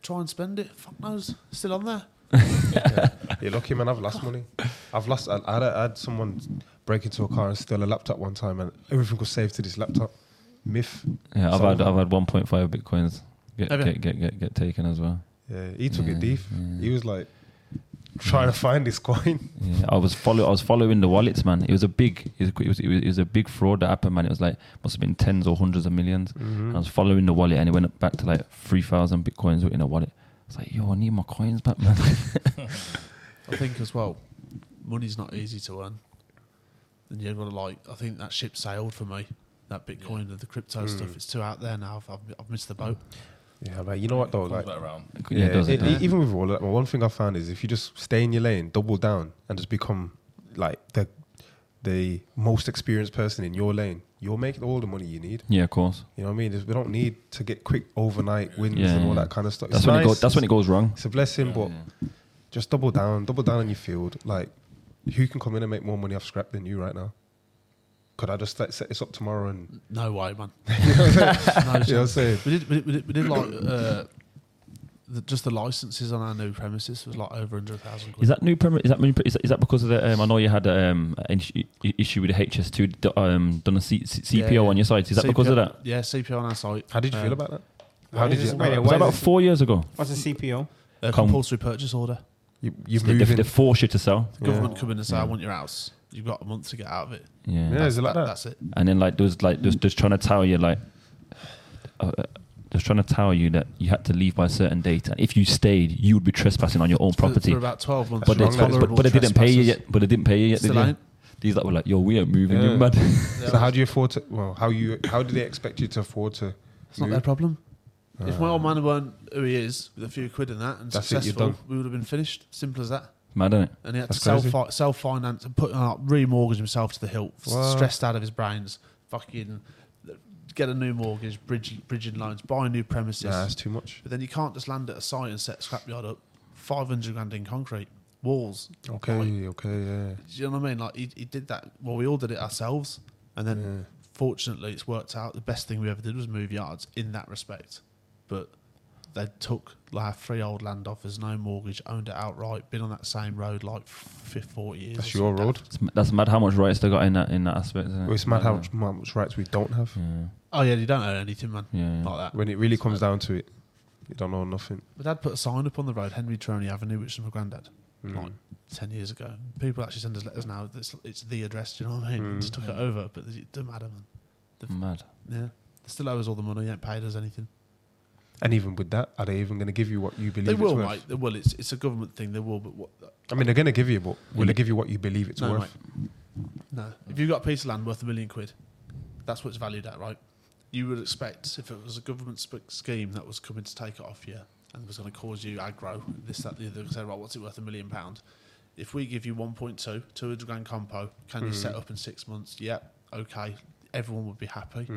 Try and spend it. Fuck knows. Still on there. You're lucky, man. I've lost money. I had someone break into a car and steal a laptop one time, and everything was saved to this laptop. Myth. Yeah, I've had 1.5 bitcoins get taken as well. Yeah, he took it deep. Yeah. He was like trying to find this coin. Yeah, I was following the wallets, man. It was a big fraud that happened, man. It was like must have been tens or hundreds of millions. And I was following the wallet, and it went up back to like 3,000 bitcoins in a wallet. It's like, yo, I need my coins back, man. I think as well, money's not easy to earn, and you've got to like. I think that ship sailed for me. That Bitcoin and the crypto stuff, it's too out there now. I've missed the boat. Yeah, but you know what though, like even with all that, one thing I found is if you just stay in your lane, double down, and just become like the most experienced person in your lane, you'll make all the money you need. Yeah, of course. You know what I mean? We don't need to get quick overnight wins and all that kind of stuff. That's when it goes wrong. It's a blessing, but just double down on your field. Like, who can come in and make more money off scrap than you right now? Could I just set this up tomorrow? And no way, man. You know what I'm saying? We did like just the licenses on our new premises was like over 100,000. Is that new premise? Is that because of the? I know you had an issue with the HS2 done a CPO on your site. Is that because of that? Yeah, CPO on our site. How did you feel about that? Was that about 4 years ago? What's a CPO? Compulsory purchase order. They force you to sell. The government come in and say, "I want your house." you've got a month to get out of it. Yeah, that's it. And then just trying to tell you that you had to leave by a certain date, and if you stayed, you would be trespassing on your own property for about 12 months. But they didn't pay you yet. Did they? These were like, yo, we ain't moving, you mad. So how do you afford to? Well, how do they expect you to afford to? It's not their problem. If my old man weren't who he is with a few quid and that, and that's successful, we would have been finished. Simple as that. Mad, isn't it? And he had to self-finance and remortgage himself to the hilt. Wow. Stressed out of his brains. Fucking get a new mortgage, bridging loans, buy new premises. Yeah, that's too much. But then you can't just land at a site and set a scrapyard up. 500 grand in concrete. Walls. Okay, yeah. Do you know what I mean? Like, he did that. Well, we all did it ourselves. And then, fortunately, it's worked out. The best thing we ever did was move yards in that respect. But they took like freehold land off, there's no mortgage, owned it outright, been on that same road like 4 years. That's your road. That's mad how much rights they got in that aspect. Isn't it? Well, it's mad how much rights we don't have. Yeah. Oh yeah, they don't own anything, man. Yeah. Like that. When it really comes down to it, you don't own nothing. My dad put a sign up on the road, Henry Tarrone Avenue, which is my granddad, like 10 years ago. People actually send us letters now. It's the address. Do you know what I mean? Just took it over, but it doesn't matter, man. Mad. Yeah, they still owe us all the money. They ain't paid us anything. And even with that, are they even going to give you what you believe it's worth? They will, mate. They will. It's a government thing. They will, but what... I mean, they're going to give you, but will they give you what you believe it's worth? Mate. No. If you've got a piece of land worth £1 million, that's what it's valued at, right? You would expect, if it was a government scheme that was coming to take it off you and was going to cause you aggro, this, that, the other, say, right, what's it worth £1 million? If we give you 1.2, 200 grand compo, can you set up in 6 months? Yeah, okay. Everyone would be happy.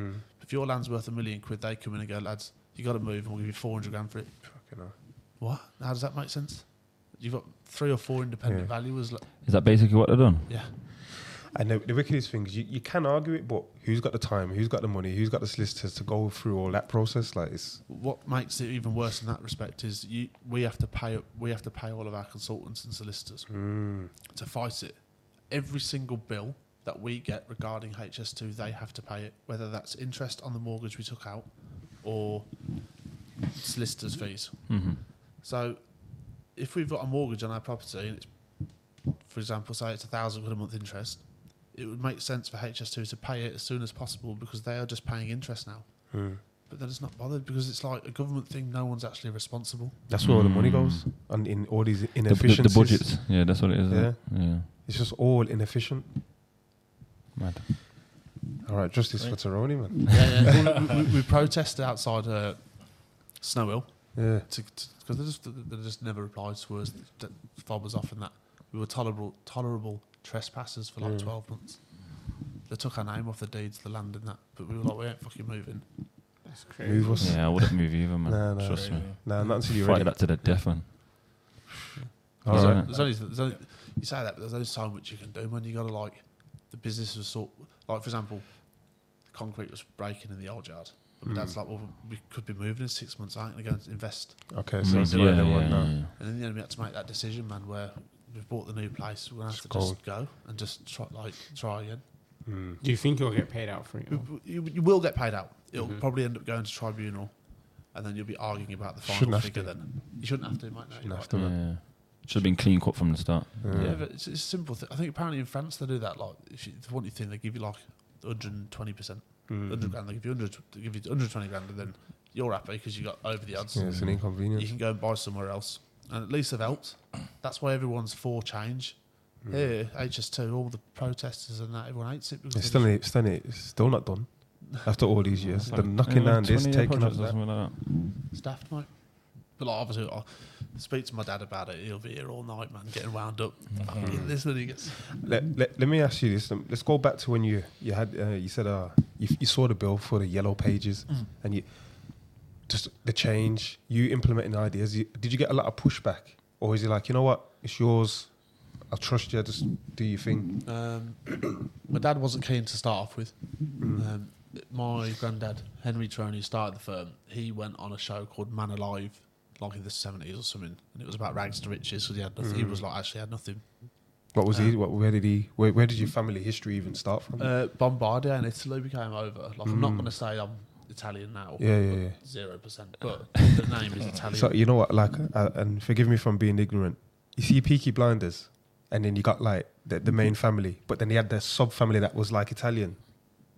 If your land's worth £1 million, they come in and go, lads... You got to move, and we'll give you 400 grand for it. Fucking hell. What? How does that make sense? You've got 3 or 4 independent valuers. Is that basically what they've done? Yeah. And the wickedest thing is you can argue it, but who's got the time? Who's got the money? Who's got the solicitors to go through all that process? Like, it's what makes it even worse in that respect is we have to pay. We have to pay all of our consultants and solicitors to fight it. Every single bill that we get regarding HS2, they have to pay it, whether that's interest on the mortgage we took out or solicitors' fees. So if we've got a mortgage on our property and it's, for example, say it's £1,000 a month interest, it would make sense for HS2 to pay it as soon as possible because they are just paying interest now. But they're just not bothered because it's like a government thing, no one's actually responsible. That's where all the money goes, and in all these inefficiencies. The budgets, yeah, that's what it is. Yeah. It's just all inefficient. Mad. All right, justice for Tarrone, man. Yeah. we protested outside Snow Hill. Yeah. Because they just never replied to us. The fob was off and that. We were tolerable trespassers for like 12 months. They took our name off the deeds, the land and that. But we were like, we ain't fucking moving. That's crazy. Move us. Yeah, I wouldn't move either, man. No, trust me. No, not until you're ready. Fight that to the death, man. All right. There's only, you say that, but there's only so much you can do, man. You got to like... The business was sort of, like, for example, the concrete was breaking in the old yard. But my dad's like, well, we could be moving in 6 months. I ain't going to go and invest. Okay, so that's where they want now. And then we had to make that decision, man, where we've bought the new place. We're going to have to just go and just try again. Do you think you'll get paid out for it? You will get paid out. It'll probably end up going to tribunal, and then you'll be arguing about the final figure then. You shouldn't have to, mate. No, shouldn't have to, man. Should have been clean cut from the start. Yeah, but it's a simple thing. I think apparently in France they do that. Like, if you want your thing, they give you like 120%. 100 grand, they give you 120 grand, and then you're happy because you got over the odds. Yeah, it's an inconvenience. You can go and buy somewhere else. And at least they've helped. That's why everyone's for change. Yeah, HS2, all the protesters and that, everyone hates it. Because it's still not done. After all these years, they're knocking down this, taking up that. Like that. Staffed, mate. But like, obviously, I'll speak to my dad about it. He'll be here all night, man, getting wound up. Let me ask you this. Let's go back to when you had you said you saw the bill for the yellow pages and you just the change. You implementing ideas. Did you get a lot of pushback, or is it like, you know what, it's yours? I trust you. Just do your thing. My dad wasn't keen to start off with. My granddad Henry Tarrone, who started the firm, he went on a show called Man Alive, like in the 70s or something, and it was about rags to riches because he had nothing. He was like, actually had nothing. What was he? Where did your family history even start from? Bombardier in Italy. We came over. Like, I'm not going to say I'm Italian now. Yeah. 0%, but the name is Italian. So you know what? Like, and forgive me from being ignorant. You see Peaky Blinders. and then you got like the main family, but then they had their sub family that was like Italian.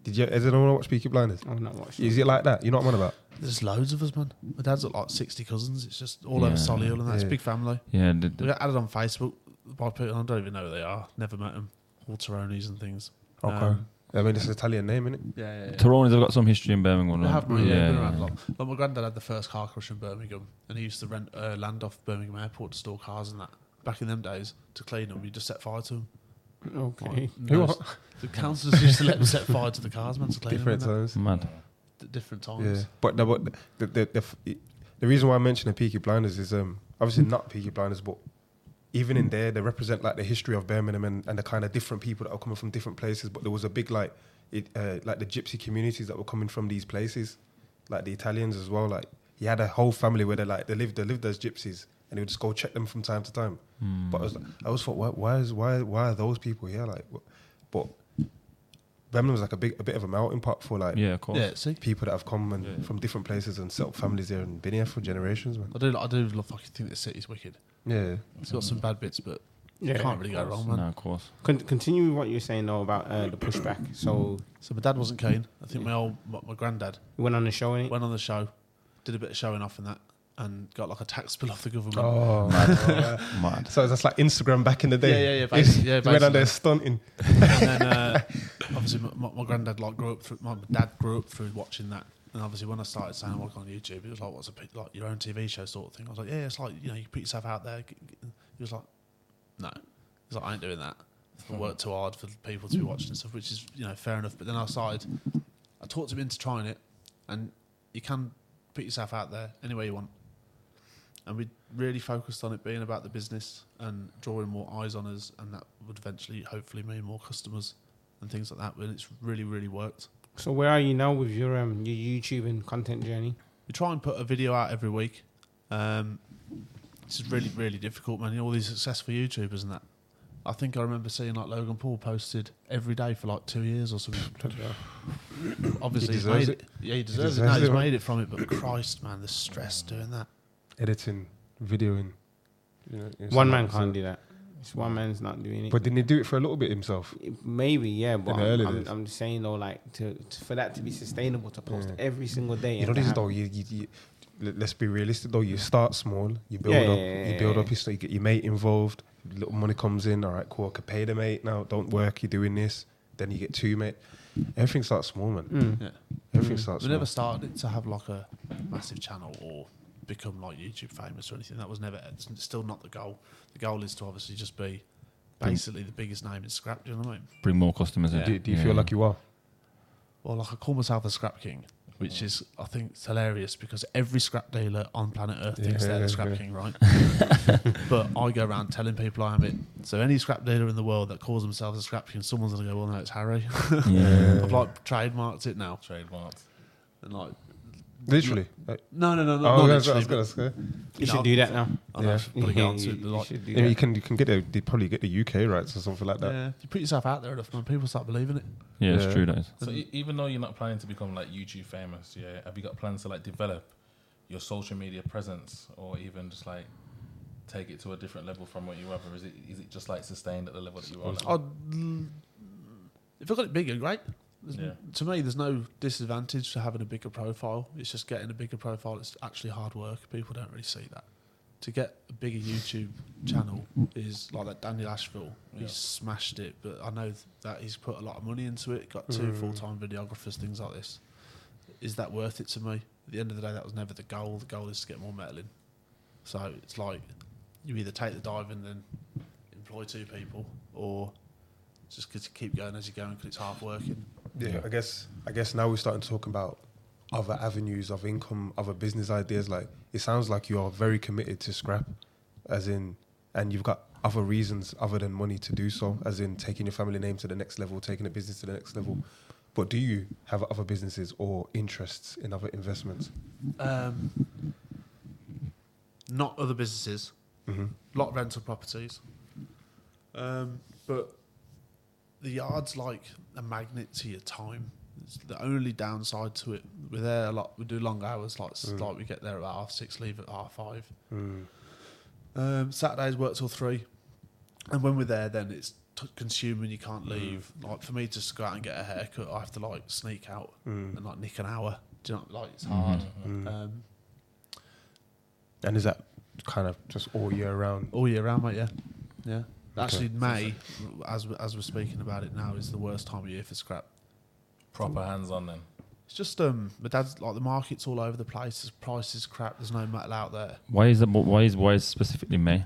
Did you? Has anyone watched Peaky Blinders? I've not watched. Is it like that? You know what I'm on about? There's loads of us, man. My dad's got like 60 cousins. It's just all over Solihull and that. It's a big family. Yeah, we got added on Facebook by people I don't even know who they are. Never met them. All Tarrones and things. Okay. I mean, it's an Italian name, isn't it? Yeah. Tarrones have got some history in Birmingham. They have, been around a lot. Like, my granddad had the first car crash in Birmingham, and he used to rent land off Birmingham Airport to store cars and that. Back in them days, to clean them, you just set fire to them. Okay. What? The councillors used to let them set fire to the cars, man, to clean them. Mad. Different times. Yeah. But, no, but the reason why I mentioned the Peaky Blinders is obviously not Peaky Blinders, but even in there, they represent like the history of Birmingham and the kind of different people that are coming from different places. But there was a big like the gypsy communities that were coming from these places, like the Italians as well. Like he had a whole family where they lived as gypsies, and he would just go check them from time to time. Mm. But I always thought, why are those people here? Like, but Birmingham was like a bit of a melting pot for like people that have come and from different places and set up families there and been here for generations, man. I do love fucking think the city's wicked. Yeah, it's got some bad bits, but you can't really go wrong, man. No, of course. Continue with what you were saying though about the pushback. So my dad wasn't keen. I think my granddad went on the show. Did a bit of showing off and that, and got like a tax bill off the government. Oh, mad! So that's like Instagram back in the day. Yeah. Basically, basically. Went on there stunting. And then obviously my granddad like my dad grew up through watching that. And obviously, when I started saying I work on YouTube, it was like, what's a like your own TV show sort of thing? I was like, yeah, it's like, you know, you put yourself out there. He was like, no. He's like, I ain't doing that. I work too hard for people to be watching and stuff, which is, you know, fair enough. But then I talked him into trying it, and you can put yourself out there any way you want. And we really focused on it being about the business and drawing more eyes on us, and that would eventually, hopefully, mean more customers and things like that. And it's really, really worked. So where are you now with your YouTube and content journey? We try and put a video out every week. This is really, really difficult, man. You know, all these successful YouTubers and that. I think I remember seeing like Logan Paul posted every day for like 2 years or something. Obviously, he deserves it. Yeah, he deserves it. No, he's made it from it, but Christ, man, the stress doing that. Editing, videoing. You know, one man can't do that. One man's not doing it. But didn't he do it for a little bit himself? Maybe, yeah. But I'm just saying though, like for that to be sustainable, to post every single day. You know, this though. Let's be realistic though. You start small. You build up. You build up. You get your mate involved. Little money comes in. All right, cool. I can pay the mate now. Don't work. You're doing this. Then you get two mate. Everything starts small, man. Everything starts. We never started to have like a massive channel or become like YouTube famous or anything. That was never, it's still not the goal. The goal is to obviously just be basically the biggest name in Scrap, do you know what I mean? Bring more customers in. Do you feel like you are? Well, like I call myself a Scrap King, which is, I think, hilarious because every scrap dealer on planet Earth thinks they're the Scrap King, right? But I go around telling people I am it. So any scrap dealer in the world that calls themselves a Scrap King, someone's going to go, well, no, it's Harry. I've like trademarked it now. Trademarked. And like, literally? No. Oh, I was gonna say. You should do that now. You can get a, probably get the UK rights or something like that. Yeah, you put yourself out there enough, man, people start believing it. Yeah, it's true, that is. So even though you're not planning to become like YouTube famous, have you got plans to like develop your social media presence or even just like take it to a different level from what you have, or is it just like sustained at the level that you are? If I got it bigger, great. Yeah. To me, there's no disadvantage to having a bigger profile. It's just getting a bigger profile. It's actually hard work. People don't really see that. To get a bigger YouTube channel is like that Daniel Ashville. Yeah. He smashed it, but I know that he's put a lot of money into it. Got 2 full-time videographers, things like this. Is that worth it to me? At the end of the day, that was never the goal. The goal is to get more metal in. So it's like you either take the dive and then employ 2 people, or just keep going as you're going because it's hard working. Yeah, I guess now we're starting to talk about other avenues of income, other business ideas. Like, it sounds like you are very committed to Scrap, as in, and you've got other reasons other than money to do so, as in taking your family name to the next level, taking the business to the next level. But do you have other businesses or interests in other investments? Not other businesses. Mm-hmm. Lot of rental properties. But the yard's like a magnet to your time. It's the only downside to it. We're there a lot. We do long hours. Like we get there about 6:30, leave at 5:30. Saturdays work till 3. And when we're there, then it's consuming, you can't leave. Like, for me, just to go out and get a haircut, I have to, like, sneak out and, like, nick an hour. Do you know, like, it's hard. And is that kind of just all year round? All year round, mate, yeah. Yeah. Actually, okay. May, as we're speaking about it now, is the worst time of year for scrap. Proper hands-on, then. It's just, my dad's, like, the market's all over the place. The price is crap. There's no metal out there. Why is that? Why is specifically May?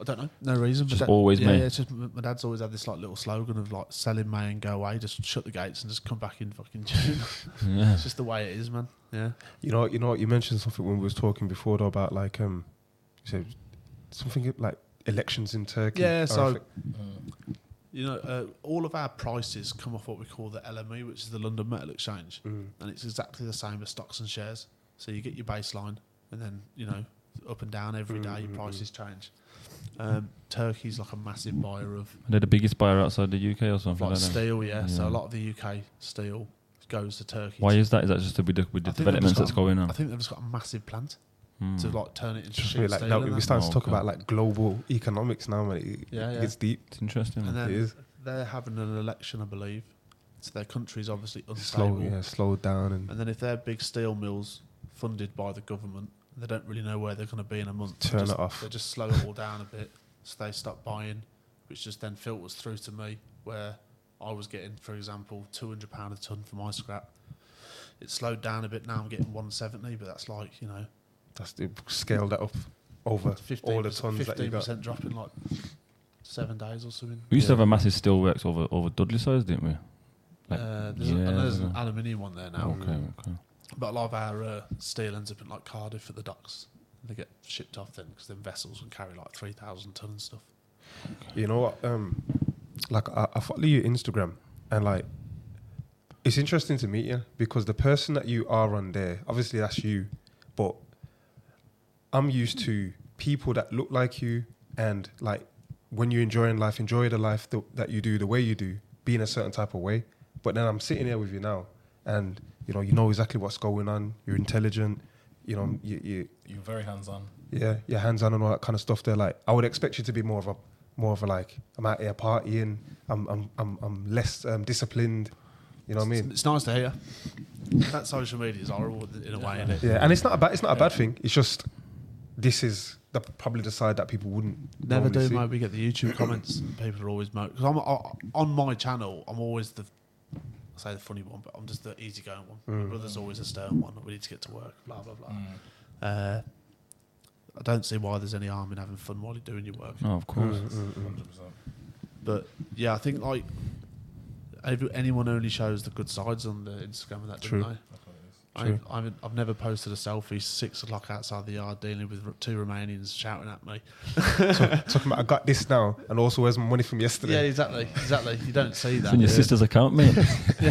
I don't know. No reason. Just always May. Yeah, it's just my dad's always had this, like, little slogan of, like, sell in May and go away. Just shut the gates and just come back in fucking June. Yeah. It's just the way it is, man. Yeah. You know what? You mentioned something when we was talking before, though, about, like, you said something like elections in Turkey. Yeah, so... You know, all of our prices come off what we call the LME, which is the London Metal Exchange, and it's exactly the same as stocks and shares. So you get your baseline, and then, you know, up and down every day, your prices change. Turkey's like a massive buyer of... And they're the biggest buyer outside the UK or something. Like steel, yeah. So a lot of the UK steel goes to Turkey. Why is that? Is that just to be with the developments that's going on? I think they've just got a massive plant. To, like, turn it into sheet like, steel. We start to talk about, like, global economics now, mate. It gets deep. It's interesting. And then it is. They're having an election, I believe. So their country's obviously unstable. Slowed down. And then if their big steel mills funded by the government, they don't really know where they're going to be in a month. Turn it off. They just slow it all down a bit. So they stop buying, which just then filters through to me, where I was getting, for example, £200 a tonne for my scrap. It slowed down a bit. Now I'm getting 170, but that's like, you know... That's scale that up over all the tons that you got. 15% drop in like 7 days or something. We used to have a massive steelworks over Dudley size, didn't we? Like there's an aluminium one there now. Okay. But a lot of our steel ends up in like Cardiff at the docks. They get shipped off then because then vessels can carry like 3,000 tonne and stuff. Okay. You know what? Like I follow your Instagram and like it's interesting to meet you because the person that you are on there, obviously that's you, but I'm used to people that look like you and like when you're enjoying life, enjoy the life that you do, the way you do, be in a certain type of way. But then I'm sitting here with you now and, you know exactly what's going on. You're intelligent. You know, you're very hands-on. Yeah, you're hands-on and all that kind of stuff. They're like, I would expect you to be more of a like, I'm out here partying. I'm less disciplined. You know what I mean? It's nice to hear. That social media is horrible in a way, isn't it? Yeah, and it's not a bad thing. It's just... This is probably the side that people wouldn't never do, see. Mate. We get the YouTube comments, and people are always because on my channel, I'm always the funny one, but I'm just the easygoing one. My brother's always a stern one. We need to get to work. Blah blah blah. I don't see why there's any harm in having fun while you're doing your work. Oh, of course, 100%. But yeah, I think like anyone only shows the good sides on the Instagram of that, don't they? I've never posted a selfie 6 o'clock outside the yard dealing with two Romanians shouting at me. Talking about I got this now and also where's my money from yesterday. Yeah, exactly. You don't see that. It's in your sister's account, mate. Yeah.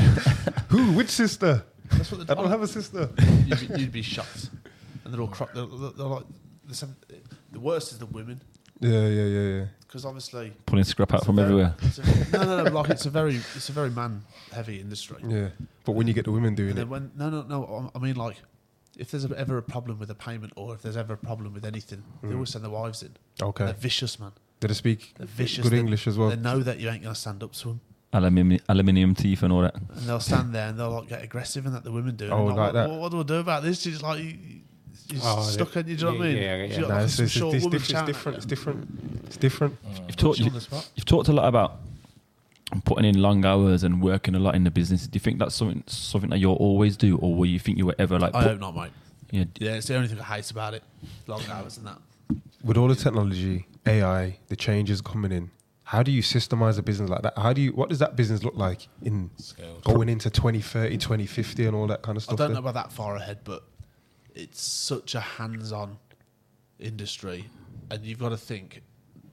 Who? Which sister? That's what I don't have a sister. You'd be shocked. And they're all they're like the worst is the women. Yeah. Because obviously pulling scrap out from everywhere. No. Like it's a very man-heavy industry. Yeah, but when you get the women doing it, no. I mean, like, if there's ever a problem with a payment or if there's ever a problem with anything, they always send their wives in. Okay. They're vicious, man. Do they speak good English as well? They know that you ain't gonna stand up to them. Aluminium teeth and all that. And they'll stand there and they'll like get aggressive and that the women do. Oh, and like that. Well, what do I do about this? She's like. You're stuck in, do you know what I mean? Yeah. No, it's different. You've talked a lot about putting in long hours and working a lot in the business. Do you think that's something that you'll always do, or will you think you were ever like... I hope not, mate. Yeah, it's the only thing I hate about it. Long hours and that. With all the technology, AI, the changes coming in, how do you systemize a business like that? What does that business look like in going into 2030, 2050 and all that kind of stuff? I don't know about that far ahead, but... It's such a hands-on industry, and you've got to think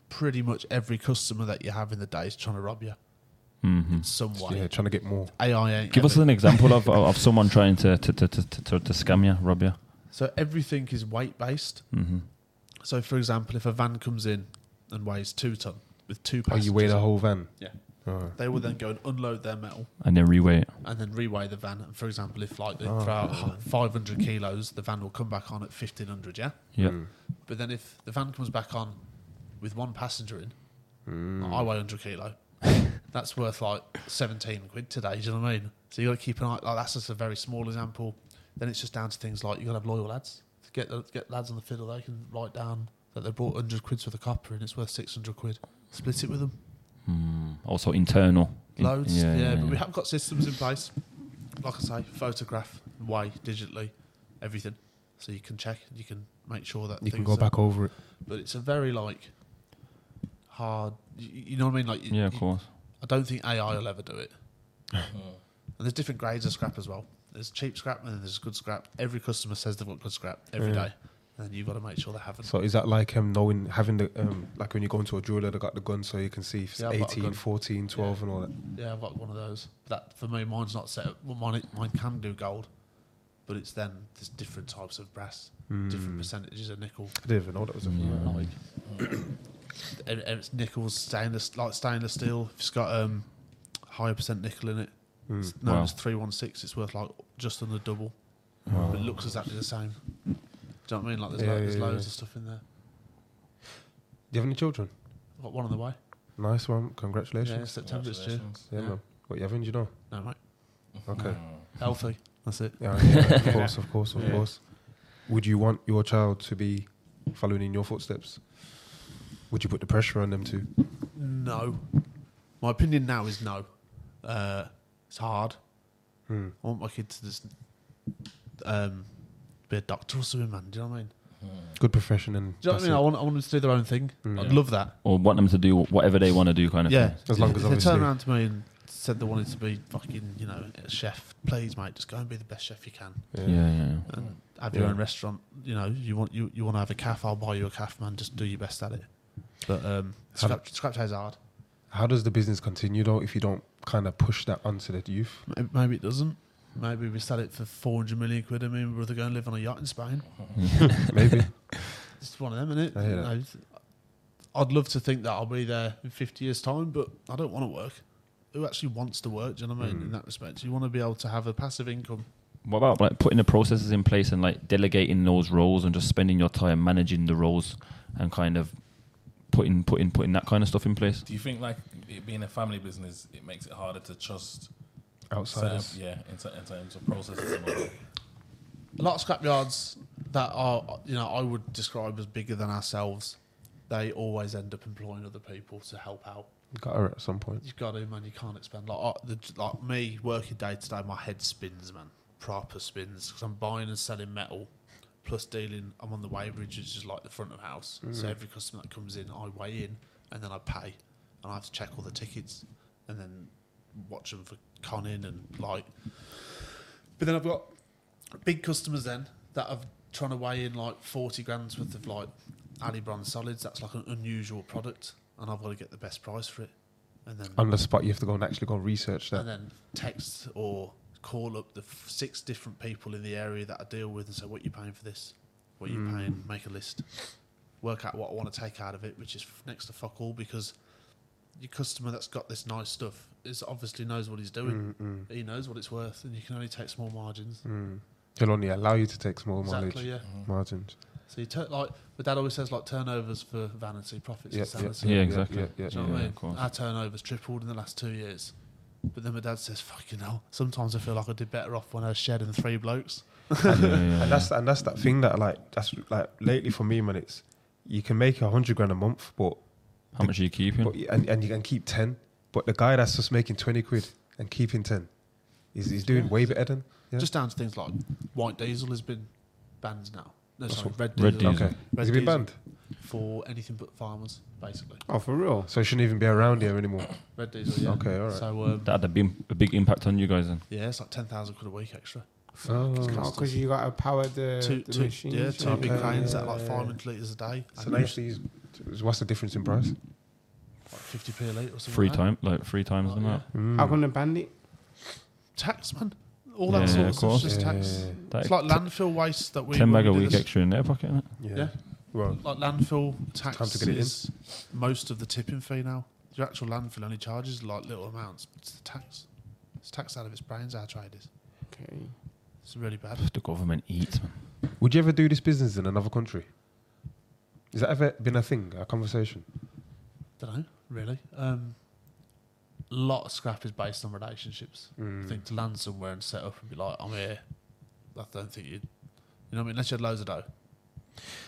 pretty much every customer that you have in the day is trying to rob you in some way. Yeah, trying to get more. AI ain't Give us an example of someone trying to scam you, rob you. So everything is weight-based. So, for example, if a van comes in and weighs 2 ton with two passengers... Oh, you weigh the whole van? Yeah. They will then go and unload their metal and then reweigh it. And then reweigh the van. And for example, if like they throw out 500 kilos, the van will come back on at 1,500. Yeah. But then if the van comes back on with one passenger in, I weigh 100 kilo. That's worth like 17 quid today, do you know what I mean? So you got to keep an eye, like that's just a very small example. Then it's just down to things like you got to have loyal lads. Get lads on the fiddle, they can write down that they brought 100 quid's worth of copper and it's worth 600 quid. Split it with them. Also internal. Loads, yeah, but we have got systems in place. Like I say, photograph, weigh, digitally, everything. So you can check, you can make sure that... You can go back over it. But it's a very, like, hard... You know what I mean? Like, yeah, of course. I don't think AI will ever do it. And there's different grades of scrap as well. There's cheap scrap and then there's good scrap. Every customer says they've got good scrap every day. And you've got to make sure they haven't. So is that like knowing, having the, like when you go into a jeweller, they've got the gun so you can see if it's 18, 14, 12 and all that? Yeah, I've got one of those. That for me, mine's not set up. Well, mine can do gold, but it's then there's different types of brass, different percentages of nickel. I didn't even know that was a thing. And it's nickels, stainless steel. If it's got higher percent nickel in it, it's known as 316. It's worth like just under double. But it looks exactly the same. Do you know what I mean? Like there's loads of stuff in there. Do you have any children? I've got one on the way. Nice one. Congratulations. Yeah, September it's due. Yeah, man. What, you having, do you know? No, mate. Okay. No. Healthy. That's it. Yeah, of course. Would you want your child to be following in your footsteps? Would you put the pressure on them too? No. My opinion now is no. It's hard. I want my kid to just... be a doctor or something, man. Do you know what I mean? Good profession. And do you know what I mean? I want them to do their own thing. I'd love that. Or want them to do whatever they want to do, kind of thing. Yeah, as long as obviously. They turned around to me and said they wanted to be fucking, you know, a chef. Please, mate, just go and be the best chef you can. Yeah. And have your own restaurant. You know, you want to have a calf, I'll buy you a calf, man. Just do your best at it. But scrap is hard. How does the business continue, though, if you don't kind of push that onto the youth? Maybe it doesn't. Maybe we sell it for 400 million quid and me and my brother go and live on a yacht in Spain. Maybe. It's one of them, isn't it? I'd love to think that I'll be there in 50 years' time, but I don't want to work. Who actually wants to work, do you know what I mean, in that respect? You want to be able to have a passive income. What about like putting the processes in place and like delegating those roles and just spending your time managing the roles and kind of putting that kind of stuff in place? Do you think like it being a family business, it makes it harder to trust... outsiders, in terms of processes. A lot of scrap yards that are, you know, I would describe as bigger than ourselves, they always end up employing other people to help out. You've got to at some point. You've got to, man. You can't expand. Like me working day to day, my head spins, man. Proper spins because I'm buying and selling metal, plus dealing. I'm on the weigh bridge, which is like the front of house. So every customer that comes in, I weigh in and then I pay, and I have to check all the tickets and then watch them for conning and like. But then I've got big customers then that are trying to weigh in like 40 grand's worth of like Alibron solids. That's like an unusual product, and I've got to get the best price for it. And then on the spot, you have to go and actually go and research that, and then text or call up the six different people in the area that I deal with and say, "What are you paying for this? What are you paying?" Make a list, work out what I want to take out of it, which is next to fuck all because. Your customer that's got this nice stuff is obviously knows what he's doing. He knows what it's worth, and you can only take small margins. He'll only allow you to take small margins. So you like my dad always says, like turnovers for vanity, profits for sanity. Yeah, exactly. Do you know what I mean? Our turnovers tripled in the last 2 years. But then my dad says, "Fucking hell!" Sometimes I feel like I did better off when I was shedding three blokes. And that's that thing that like lately for me, man. It's you can make 100 grand a month, but how much are you keeping? But, and you can keep 10, but the guy that's just making 20 quid and keeping 10, he's doing way better than... Yeah. Just down to things like white diesel has been banned now. No, sorry, red diesel. Okay. Has it been banned? For anything but farmers, basically. Oh, for real? So it shouldn't even be around here anymore? Red diesel, yeah. Okay, all right. So, that had a big impact on you guys then? Yeah, it's like 10,000 quid a week extra. Because you got to power the machines. Yeah, two big cranes at like 500 litres a day. So they actually use... What's the difference in price? Like 50p a litre or something. Three times the amount. How come they banned it? Tax, man. All that sort of stuff. Just tax. Yeah. It's like landfill waste that we. 10 bag a week extra in their pocket, isn't it? Yeah. Well, like landfill tax time to get it is in. Most of the tipping fee now. Your actual landfill only charges like little amounts. It's the tax. It's taxed out of its brains. Our trade is. Okay. It's really bad. The government eats, man. Would you ever do this business in another country? Has that ever been a thing, a conversation? Don't know. really. A lot of scrap is based on relationships. I think to land somewhere and set up and be like, I'm here, I don't think you'd, you know what I mean, unless you had loads of dough.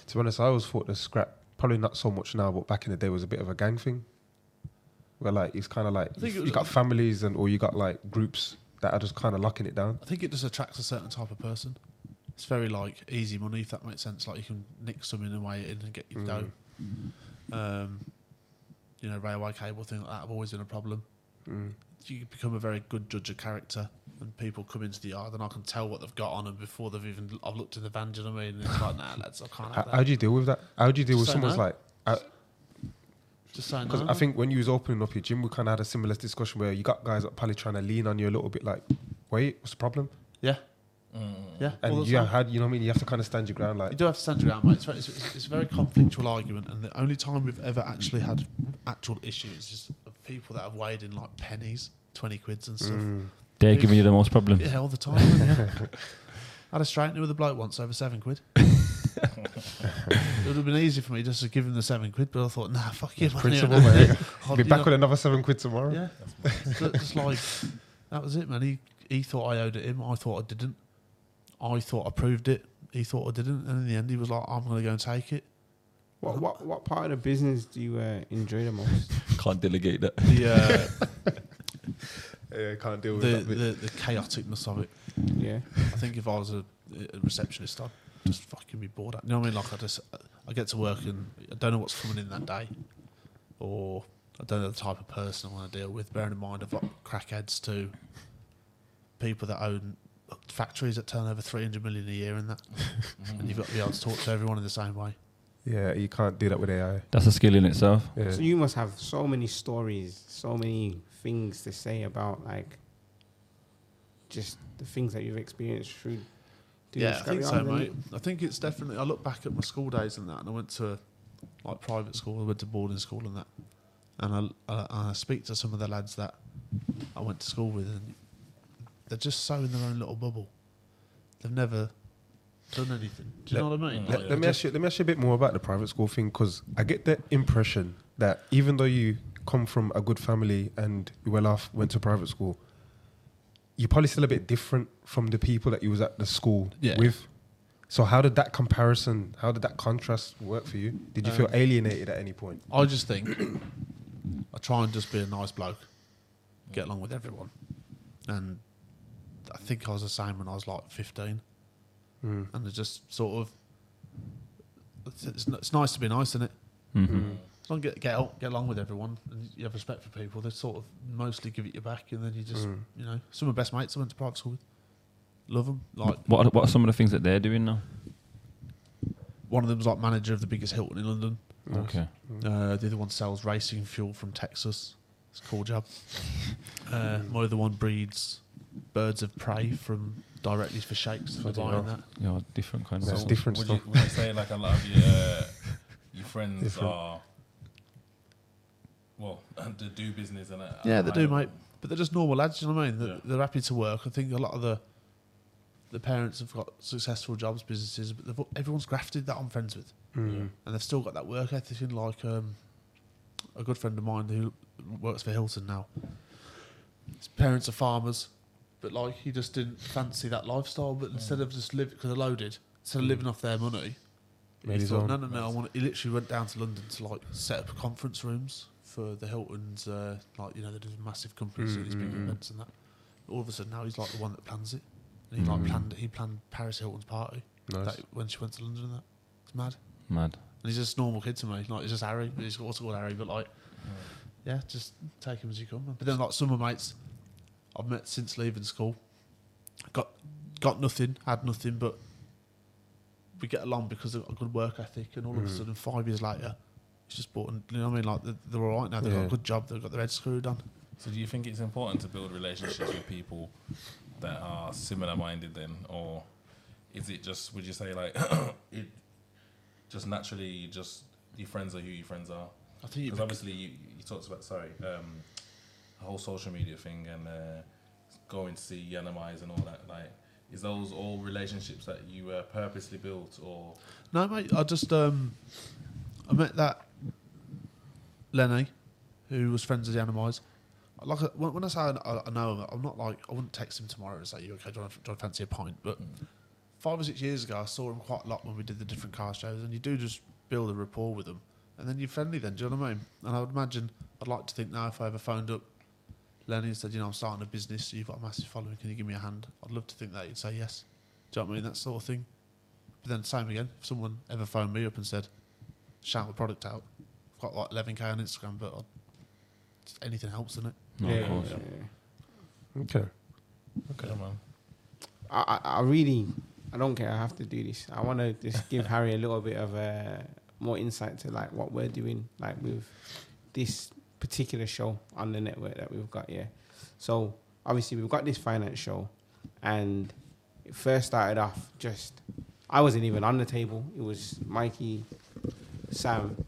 To be honest, I always thought the scrap, probably not so much now, but back in the day was a bit of a gang thing. Where like, it's kind of like, you got families and or you got like groups that are just kind of locking it down. I think it just attracts a certain type of person. It's very like easy money, if that makes sense. Like you can nick something and weigh it in and get your dough. You know, railway cable, things like that have always been a problem. You become a very good judge of character, and people come into the yard and I can tell what they've got on them before they've even, I've looked in the van, do you know what I mean? And it's like, nah, lads, I can't have that. How do you deal with that? How do you deal with someone's like... Just saying, because I think when you was opening up your gym, we kind of had a similar discussion where you got guys that probably trying to lean on you a little bit like, wait, what's the problem? Yeah. Yeah. And you had, you know what I mean? You have to kind of stand your ground. Like, you do have to stand your ground, mate. It's a very conflictual argument, and the only time we've ever actually had actual issues is of people that have weighed in like pennies, 20 quids and stuff. They're giving you the most problem. Yeah, all the time. I had a straightener with a bloke once over 7 quid. It would have been easy for me just to give him the 7 quid, but I thought, nah, fuck you, principle, mate. I'll be back with another 7 quid tomorrow. Yeah. Just like, that was it, man. He thought I owed it him. I thought I didn't. I thought I proved it. He thought I didn't. And in the end, he was like, I'm going to go and take it. What part of the business do you enjoy the most? Can't delegate that. Yeah, can't deal with that bit. The chaoticness of it. Yeah. I think if I was a receptionist, I'd just fucking be bored. You know what I mean? Like, I get to work and I don't know what's coming in that day. Or I don't know the type of person I want to deal with. Bearing in mind, I've got crackheads too. People that own factories that turn over 300 million a year and that. And you've got to be able to talk to everyone in the same way. Yeah, you can't do that with AI. That's a skill in itself. Yeah. So you must have so many stories, so many things to say about like just the things that you've experienced through. Yeah, I think so, mate. I think it's definitely, I look back at my school days and that, and I went to like private school, I went to boarding school and that. And I speak to some of the lads that I went to school with, and they're just so in their own little bubble. They've never done anything. Do you know what I mean? Let me ask you a bit more about the private school thing, because I get the impression that even though you come from a good family and you well off, went to private school, you're probably still a bit different from the people that you was at the school with. So how did that contrast work for you? Did you feel alienated at any point? I just think I try and just be a nice bloke, get along with everyone. And I think I was the same when I was like 15. And it's just sort of, it's nice to be nice, isn't it? As long as you get along with everyone and you have respect for people, they sort of mostly give it you back, and then you just, you know, some of my best mates I went to private school with. Love them. Like, what are some of the things that they're doing now? One of them's like manager of the biggest Hilton in London. Okay. The other one sells racing fuel from Texas. It's a cool job. My other one breeds birds of prey from directly for shakes for buying that. Yeah, different kind of. That's different stuff. Would you say like a lot of your friends are they do business and they do, mate. But they're just normal lads. You know what I mean? They're happy to work. I think a lot of the parents have got successful jobs, businesses, but everyone's grafted that I'm friends with, and they've still got that work ethic. Like a good friend of mine who works for Hilton now. His parents are farmers. But like he just didn't fancy that lifestyle. But instead of just living, because they're loaded, instead of living off their money, he thought, no. He literally went down to London to like set up conference rooms for the Hiltons. Like, you know, they do massive companies do these big events and that. All of a sudden now he's like the one that plans it. And he planned Paris Hilton's party when she went to London and that. It's mad. And he's just a normal kid to me. Like, he's just Harry. He's also called Harry, but like, just take him as you come. Man. But then like some of my mates I've met since leaving school, got nothing, had nothing, but we get along because they've got a good work ethic, and all of a sudden 5 years later, it's just bought, and you know what I mean? Like, they're all right now, they've got a good job, they've got their head screwed on. So do you think it's important to build relationships with people that are similar-minded then, or is it just, would you say, like, it just naturally, just your friends are who your friends are? I think because obviously you talked about, whole social media thing and going to see Yiannimize and all that, like, is those all relationships that you purposely built or? No, mate, I just I met that Lenny who was friends with Yiannimize. Like, when I say I know him, I'm not like, I wouldn't text him tomorrow and say, you okay, do you want to fancy a pint? But 5 or 6 years ago, I saw him quite a lot when we did the different car shows, and you do just build a rapport with them. And then you're friendly then, do you know what I mean? And I would imagine, I'd like to think now, if I ever phoned up Lenny and said, you know, I'm starting a business, so you've got a massive following, can you give me a hand? I'd love to think that he'd say yes. Do you know what I mean? That sort of thing. But then same again, if someone ever phoned me up and said, shout the product out, I've got like 11k on Instagram, but anything helps, isn't it? No, yeah, of course. Yeah. Okay. Okay, yeah, man. I really, I don't care, I have to do this. I want to just give Harry a little bit of more insight to like what we're doing, like with this particular show on the network that we've got here. So obviously we've got this finance show, and it first started off just, I wasn't even on the table. It was Mikey, Sam,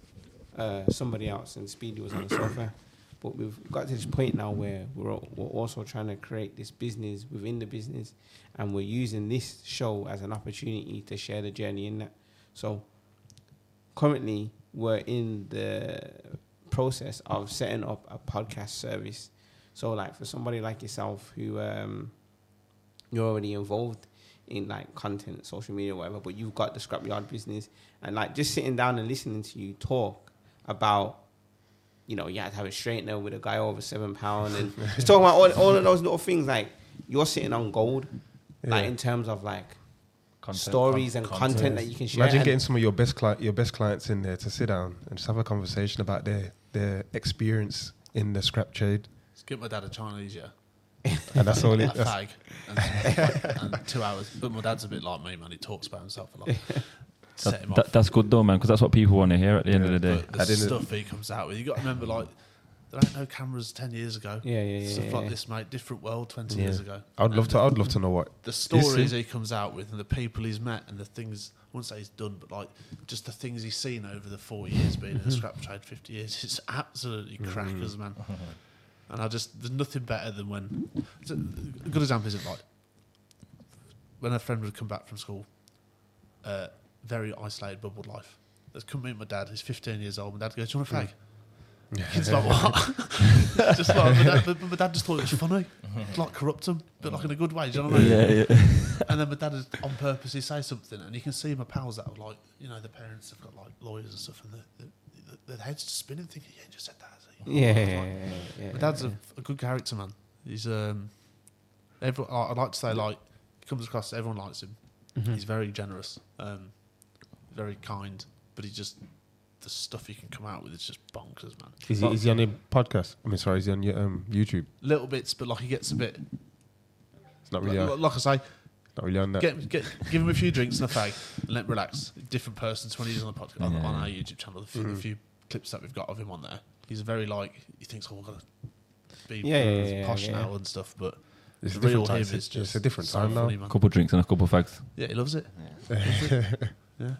somebody else, and Speedy was on the sofa. But we've got to this point now where we're also trying to create this business within the business, and we're using this show as an opportunity to share the journey in that. So currently we're in the process of setting up a podcast service. So like for somebody like yourself who you're already involved in like content, social media, whatever, but you've got the scrapyard business, and like just sitting down and listening to you talk about, you know, you had to have a straightener with a guy over £7, and just talking about all of those little things. Like you're sitting on gold, yeah, like in terms of like content, stories and content that you can share. Imagine getting some of your best clients in there to sit down and just have a conversation about their experience in the scrap trade. Let's give my dad a Chinese, yeah. And that's all it is. Fag and 2 hours. But my dad's a bit like me, man. He talks about himself a lot. That's good though, man, because that's what people want to hear at the end of the day. The stuff he comes out with, you got to remember, like there ain't no cameras 10 years ago. Yeah. Stuff like this, mate. Different world 20 years ago. I'd love to know what the stories he comes out with, and the people he's met, and the things. I wouldn't say he's done, but like just the things he's seen over the 4 years being in the scrap trade, 50 years. It's absolutely crackers, man. And there's nothing better than when. A good example is like when a friend would come back from school. Very isolated, bubbled life. Let's come meet my dad, who's 15 years old. My dad goes, do you want a fag? Yeah. Kid's like, what? Just like, my dad just thought it was funny. It's like corrupt him, but like in a good way, do you know what I mean? Yeah. And then my dad, on purpose, he says something, and you can see my pals that are like, you know, the parents have got like lawyers and stuff, and their heads just spinning, thinking, yeah, he just said that. Yeah. My dad's a good character, man. He's, I'd like to say, like, he comes across, everyone likes him. Mm-hmm. He's very generous. Very kind, but he just, the stuff he can come out with is just bonkers, man. Is he on your podcast? I mean, sorry, is he on your YouTube? Little bits, but like he gets a bit. It's not really like I say. Not really on that. Give him a few drinks and a fag and let him relax. Different person to when he's on the podcast on our YouTube channel. The few clips that we've got of him on there, he's very like he thinks, oh, we're gonna be posh now and stuff, but. It's the real him is just a different time now. A couple of drinks and a couple of fags. Yeah, he loves it. Yeah.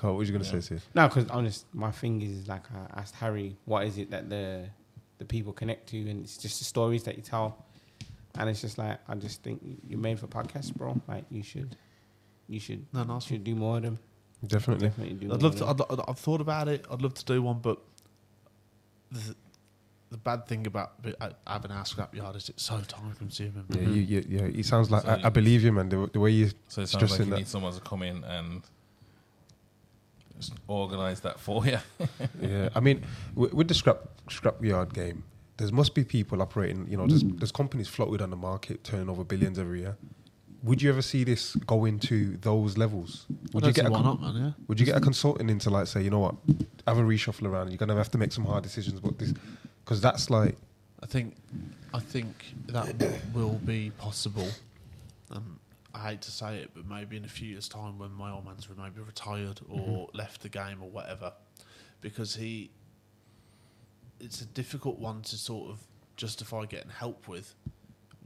What were you going to say, Steve? No, because honest, my thing is like I asked Harry, what is it that the people connect to, and it's just the stories that you tell, and it's just like I just think you're made for podcasts, bro. Like you should do more of them. Definitely do. I've thought about it. I'd love to do one, but the bad thing about having our scrapyard is it's so time consuming. Yeah, it sounds like so I believe you, man. The way you so it sounds like you need someone to come in and. Organise that for you. I mean, with the scrapyard game, there must be people operating. You know, there's companies floated on the market, turning over billions every year. Would you ever see this go into those levels? Would you get a consultant into like say, you know what, have a reshuffle around. You're gonna have to make some hard decisions about this, because that's like. I think that will be possible. I hate to say it, but maybe in a few years' time when my old man's maybe retired or left the game or whatever, because it's a difficult one to sort of justify getting help with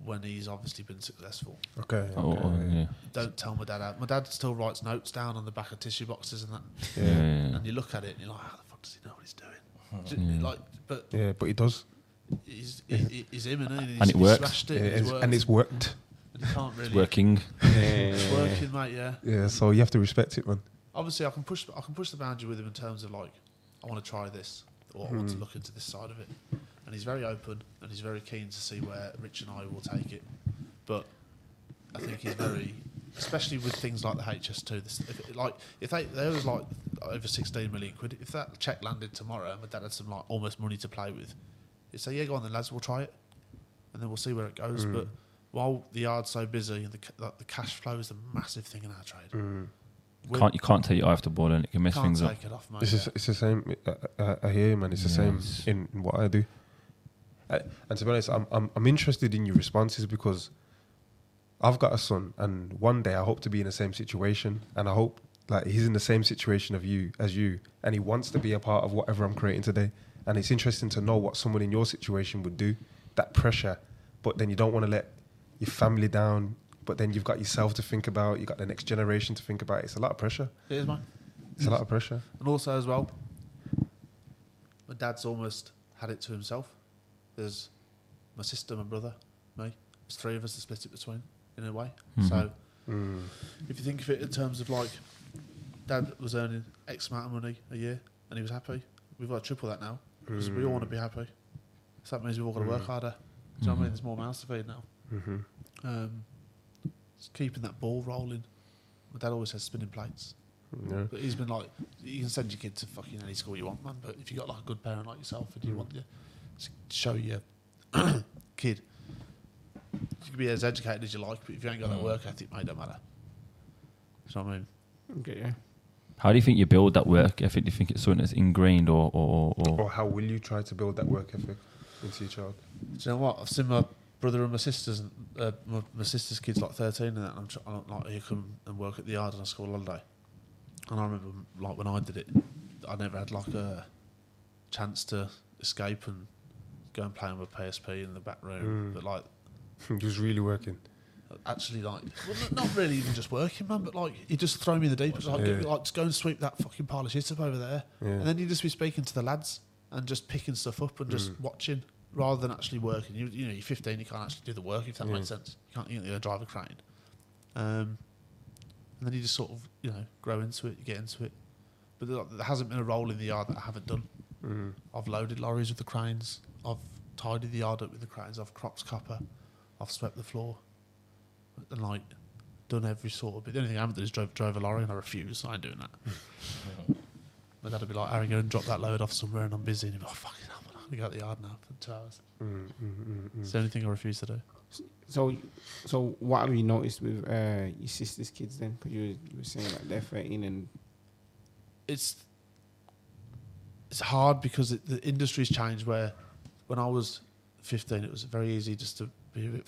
when he's obviously been successful. Okay. Don't tell my dad out. My dad still writes notes down on the back of tissue boxes and that. Yeah. And you look at it and you're like, how the fuck does he know what he's doing? But he does. He's him, isn't he? And it works. Smashed it. And it's worked. You can't really. It's working. It's working, mate. Yeah. Yeah. So you have to respect it, man. Obviously, I can push the boundary with him in terms of like, I want to try this. Well, I want to look into this side of it. And he's very open and he's very keen to see where Rich and I will take it. But I think he's very, especially with things like the HS2, if there was like over 16 million quid, if that cheque landed tomorrow and my dad had some like almost money to play with, he'd say, yeah, go on then lads, we'll try it. And then we'll see where it goes. But while the yard's so busy and the cash flow is the massive thing in our trade. You can't take it off the ball and it can mess things up. Can't take it off, mate. It's the same. I hear you, man. It's the same in what I do. And to be honest, I'm interested in your responses because I've got a son, and one day I hope to be in the same situation, and I hope like he's in the same situation of you as you, and he wants to be a part of whatever I'm creating today. And it's interesting to know what someone in your situation would do. That pressure, but then you don't want to let your family down. But then you've got yourself to think about. You've got the next generation to think about. It's a lot of pressure. It is, man. It's a lot of pressure. And also as well, my dad's almost had it to himself. There's my sister, my brother, me. There's three of us to split it between, in a way. So if you think of it in terms of like, Dad was earning X amount of money a year and he was happy. We've got to triple that now because we all want to be happy. So that means we've all got to work harder. Do you know what I mean? There's more mouths to feed now. Keeping that ball rolling. My dad always says spinning plates. Yeah. But he's been like, you can send your kid to fucking any school you want, man. But if you got like a good parent like yourself and you want to show your kid, you can be as educated as you like, but if you ain't got that work ethic, mate, it don't matter. Do you know what I mean? Okay, yeah. How do you think you build that work ethic? Do you think it's something that's ingrained or how will you try to build that work ethic into your child? Do you know what? I've seen my brother and my sisters, my sister's kid's like 13 and that, and I'm like, he come and work at the yard on a school holiday. And I remember like when I did it, I never had like a chance to escape and go and play on my PSP in the back room. But like, he was really working. Actually, like, well, not really even just working, man. But like, he just throw me in the deep. Like, just go and sweep that fucking pile of shit up over there, and then he'd just be speaking to the lads and just picking stuff up and just watching. Rather than actually working, you know, you're 15, you can't actually do the work, if that makes sense. You can't drive a crane. And then you just sort of, you know, grow into it, you get into it. But there hasn't been a role in the yard that I haven't done. I've loaded lorries with the cranes. I've tidied the yard up with the cranes. I've cropped copper. I've swept the floor. And, like, done every sort of bit. The only thing I haven't done is drove a lorry, and I refuse. I ain't doing that. My dad would be like, Harry, go and drop that load off somewhere, and I'm busy. And he'd be like, fucking hell. We got the yard now for 2 hours. It's the only thing I refuse to do. So what have you noticed with your sister's kids then? Because you were saying like they're 13 and... It's hard because the industry's changed where when I was 15, it was very easy just to be a bit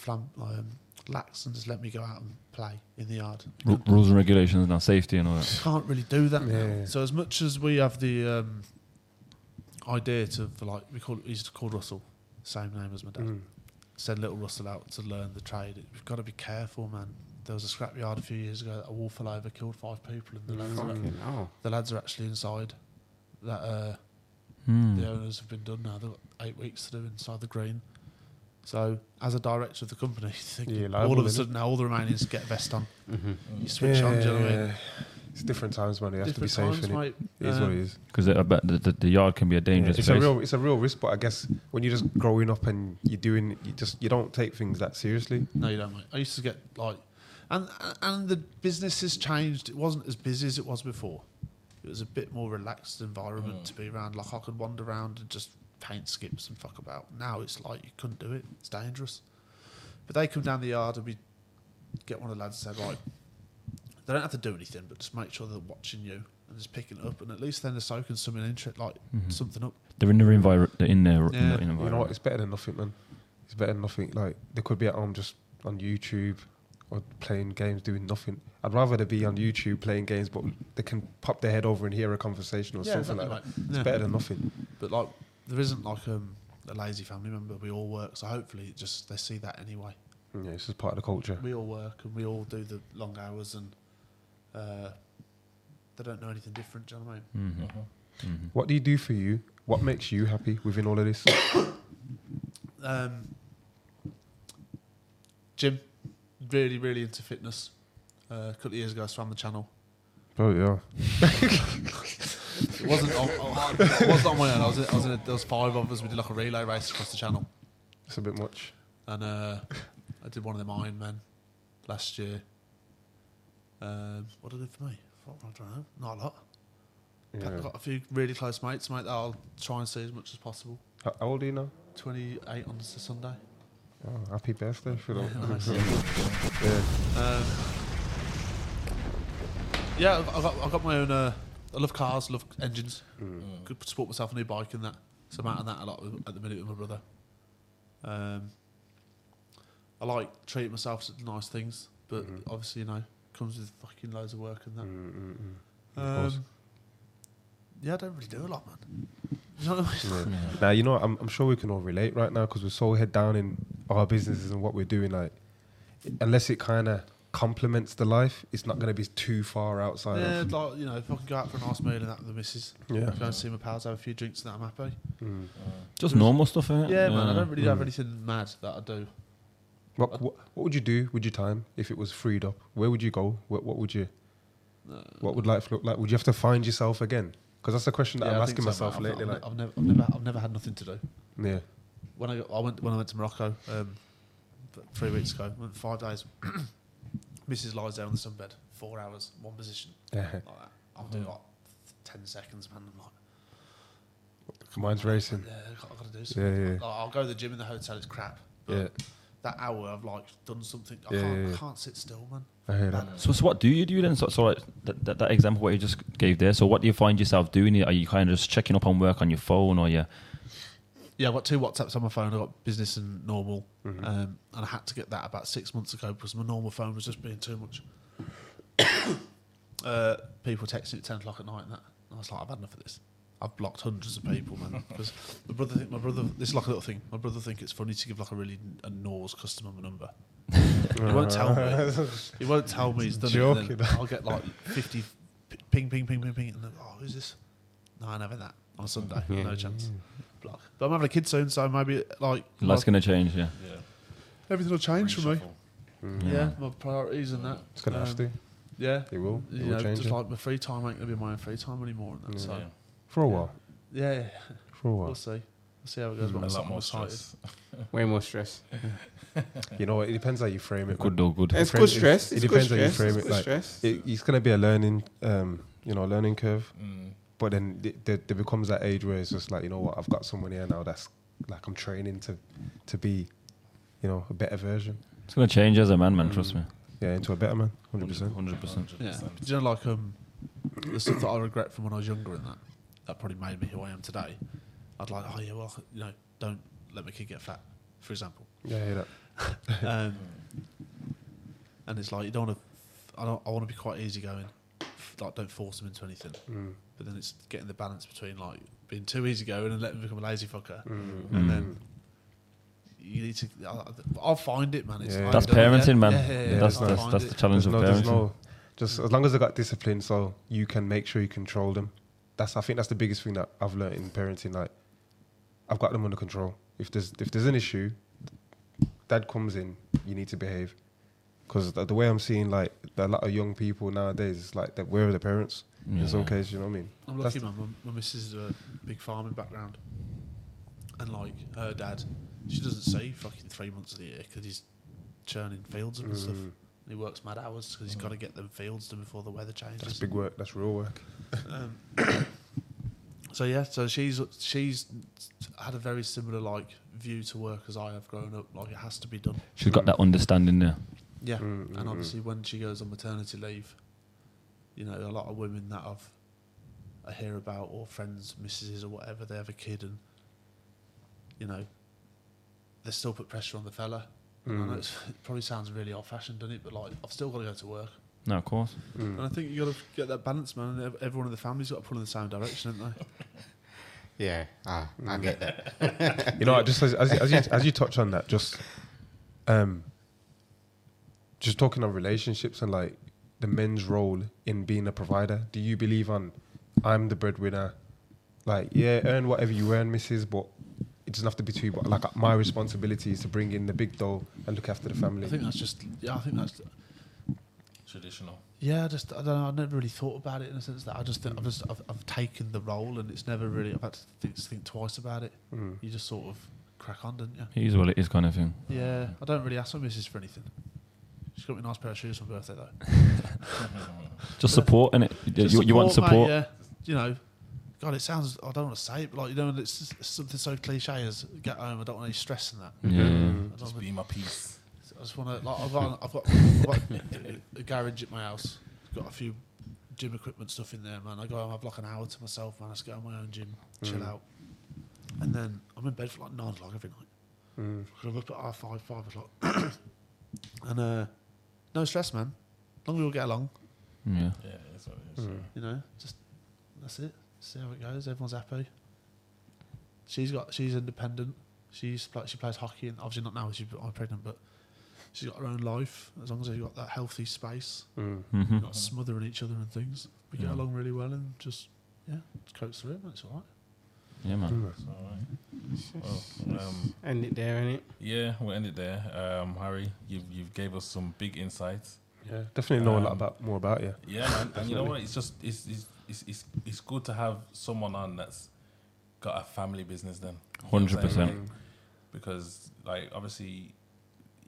lax and just let me go out and play in the yard. Rules and regulations now, safety and all that. Can't really do that now. So as much as we have the... idea to like he used to call Russell, same name as my dad. Send little Russell out to learn the trade. We've got to be careful, man. There was a scrap yard a few years ago. That a wall fell over, killed 5 people, and the lads are actually inside. That the owners have been done now. They've got 8 weeks to do inside the green. So as a director of the company, all of a sudden now all the Romanians get a vest on. You switch on, do you know what I mean? It's different times, man. You have different to be safe. Mate. It is what it is. Because I bet the yard can be a dangerous place. It's a real risk, but I guess when you're just growing up and you don't take things that seriously. No, you don't, mate. I used to get like, and the business has changed. It wasn't as busy as it was before. It was a bit more relaxed environment to be around. Like I could wander around and just paint skips and fuck about. Now it's like you couldn't do it. It's dangerous. But they come down the yard and we get one of the lads and say, right. They don't have to do anything, but just make sure they're watching you and just picking it up, and at least then they're soaking something something up. They're in their environment. You know what? It's better than nothing, man. It's better than nothing. Like they could be at home just on YouTube or playing games, doing nothing. I'd rather they be on YouTube playing games, but they can pop their head over and hear a conversation or something exactly like that. It's better than nothing. But like, there isn't like a lazy family member. We all work, so hopefully, they see that anyway. Yeah, this is part of the culture. We all work and we all do the long hours and. They don't know anything different, do you know what I mean? What do you do for you? What makes you happy within all of this? Gym. Really, really into fitness. A couple of years ago I swam the Channel. Oh yeah. It wasn't on my own. There was five of us. We did like a relay race across the Channel. It's a bit much. And I did one of them Ironman last year. What did it do for me? I don't know. Not a lot. Yeah. I've got a few really close mates, mate, that I'll try and see as much as possible. How old are you now? 28 on Sunday. Oh, happy birthday for them. Yeah, I've got my own. I love cars, love engines. Could support myself a new bike and that. So I'm out on that a lot at the minute with my brother. I like treating myself to nice things, but obviously, you know, comes with fucking loads of work and that. Yeah, I don't really do a lot, man. You know what I mean? Yeah. Now, you know, I'm sure we can all relate right now because we're so head down in our businesses and what we're doing. Like, unless it kind of complements the life, it's not going to be too far outside. Yeah, like, you know, if I can go out for a nice meal and that with the missus, go and see my pals, have a few drinks and that, I'm happy. Just normal stuff, innit? Yeah, man, I don't really have anything mad that I do. What would you do with your time if it was freed up? Where would you go? What would you? What would life look like? Would you have to find yourself again? Because that's the question that I'm asking myself lately. I've never had nothing to do. Yeah. When I went to Morocco 3 weeks ago, went 5 days. Mrs. lies down on the sunbed, 4 hours, one position. Like that. I'll do like 10 seconds, man. I'm like. Mine's racing. Yeah, I've got to do something. Yeah, yeah. Like, I'll go to the gym in the hotel. It's crap. Yeah. That hour I've like done something. I can't sit still, man. I hear that. So what do you do then? So that example what you just gave there. So what do you find yourself doing? Are you kind of just checking up on work on your phone, or you? Yeah, I've got 2 WhatsApps on my phone. I've got business and normal, and I had to get that about 6 months ago because my normal phone was just being too much. People texting at 10 o'clock at night and that. And I was like, I've had enough of this. I've blocked hundreds of people, man. Because my brother, this is like a little thing. My brother think it's funny to give like a really annoying customer my number. He won't tell me. He won't tell me he's done it. And then I'll get like 50 ping, and then who's this? No, I'm having that on a Sunday. No chance. Block. But I'm having a kid soon, so maybe like life's gonna change. Yeah. Everything will change for me. Yeah, my priorities and that. It's gonna have to. Yeah, it will. It will change. Just like my free time ain't gonna be my own free time anymore. And that, so. Yeah. For a while. Yeah. For a while. We'll see. We'll see how it goes. A lot more stress. Way more stress. You know, it depends how you frame it. Good or good. It's good stress. It depends how you frame it. Like, it's going to be a learning, learning curve. But then there becomes that age where it's just like, you know what, I've got someone here now that's like I'm training to be, you know, a better version. It's going to change as a man, trust me. Yeah, into a better man, 100%. 100%. Yeah. Do you know, like, the stuff that I regret from when I was younger and that? That probably made me who I am today. I'd like, don't let my kid get fat, for example. Yeah, I hear that. And it's like you don't want to. I want to be quite easygoing. Like, don't force them into anything. But then it's getting the balance between like being too easygoing and letting them become a lazy fucker. And then you need to. I'll find it, man. It's like that's parenting, man. Yeah, that's the challenge of parenting. Just as long as I got discipline, so you can make sure you control them. I think that's the biggest thing that I've learned in parenting. Like, I've got them under control. If there's an issue, dad comes in. You need to behave, because the way I'm seeing like a lot of young people nowadays, it's like that. Where are the parents? Yeah. In some cases, you know what I mean. I'm lucky, man. My missus is a big farming background, and like her dad, she doesn't see fucking 3 months of the year because he's churning fields and stuff. He works mad hours because he's got to get them fields done before the weather changes. That's big work. That's real work. So she's had a very similar like view to work as I have grown up. Like, it has to be done. She's got that understanding there. Yeah, and obviously when she goes on maternity leave, you know, a lot of women that I hear about, or friends, missuses or whatever, they have a kid, and you know, they still put pressure on the fella. I know it probably sounds really old-fashioned, doesn't it? But like, I've still got to go to work. No, of course. And I think you got to get that balance, man. Everyone in the family's got to pull in the same direction, haven't they? I get that. You know, just as you touch on that, just talking on relationships and like the men's role in being a provider. Do you believe on I'm the breadwinner? Like, yeah, earn whatever you earn, missus, but. It doesn't have to be too, but like my responsibility is to bring in the big dough and look after the family. I think that's traditional. Yeah, I don't know. I never really thought about it in a sense that I just think I've taken the role, and it's never really, I've had to think twice about it. Mm. You just sort of crack on, don't you? It is what it is, kind of thing. Yeah, I don't really ask my missus for anything. She's got me a nice pair of shoes for my birthday though. Just support, innit? You want support, mate, yeah. You know, God, it sounds, I don't want to say it, but like, you know, it's something so cliche as get home. I don't want any stress in that. Yeah. I just be my peace. I just want to, like, I've got a garage at my house. I've got a few gym equipment stuff in there, man. I go home, I've like an hour to myself, man. I just go on my own gym, chill out, and then I'm in bed for like 9 o'clock every night. I'm up at 5 o'clock, and no stress, man. As long as we all get along. Yeah. Yeah, that's what it is. You know, just that's it. See how it goes. Everyone's happy. She's independent. She plays hockey, and obviously not now. I'm pregnant, but she's got her own life. As long as you've got that healthy space, you're not smothering each other and things. We get along really well, and just coach through it. It's all right. Yeah, man. It's all right. Well, end it there, innit? Yeah, we'll end it there. Harry, you've gave us some big insights. Yeah, definitely know a lot more about you. Yeah, man, and you know what? It's just it's good to have someone on that's got a family business. Then 100%, because like obviously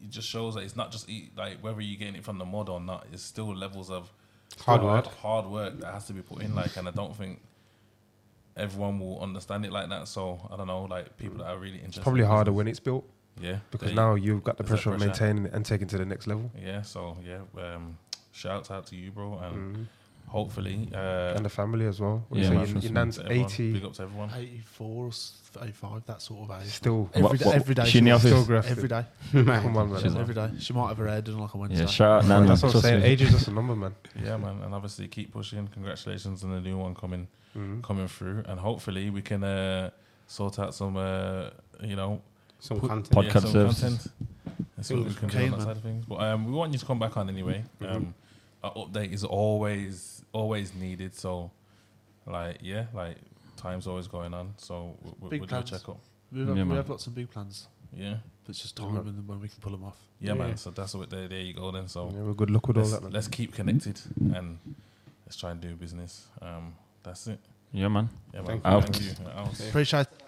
it just shows that it's not just like whether you're getting it from the mod or not. It's still levels of hard work that has to be put in. Like, and I don't think everyone will understand it like that. So I don't know, like people that are really interested. It's probably harder when it's built. Yeah, because now you've got the pressure of maintaining it and taking it to the next level. Yeah, so shouts out to you, bro, and hopefully and the family as well. Yeah, man, your nan's 80. Big up to everyone. 84, 85, that sort of age. Still every day. She in the office every day. Come on, man. Every day. She might have her head on like a Wednesday. Yeah, shout out, Nan. That's what I'm saying. Age is just a number, man. Yeah, man, and obviously keep pushing. Congratulations on the new one coming through, and hopefully we can sort out some, some content. Podcast services. That's what we can do on that side of things. But we want you to come back on anyway. Our update is always needed. So, time's always going on. So we'll do a checkup. We have lots of big plans. Yeah. But it's just time and when we can pull them off. Yeah, man. So that's what. There you go then. So we're good luck with all that. Man. Let's keep connected and let's try and do business. That's it. Yeah, man. Thank you. Appreciate it.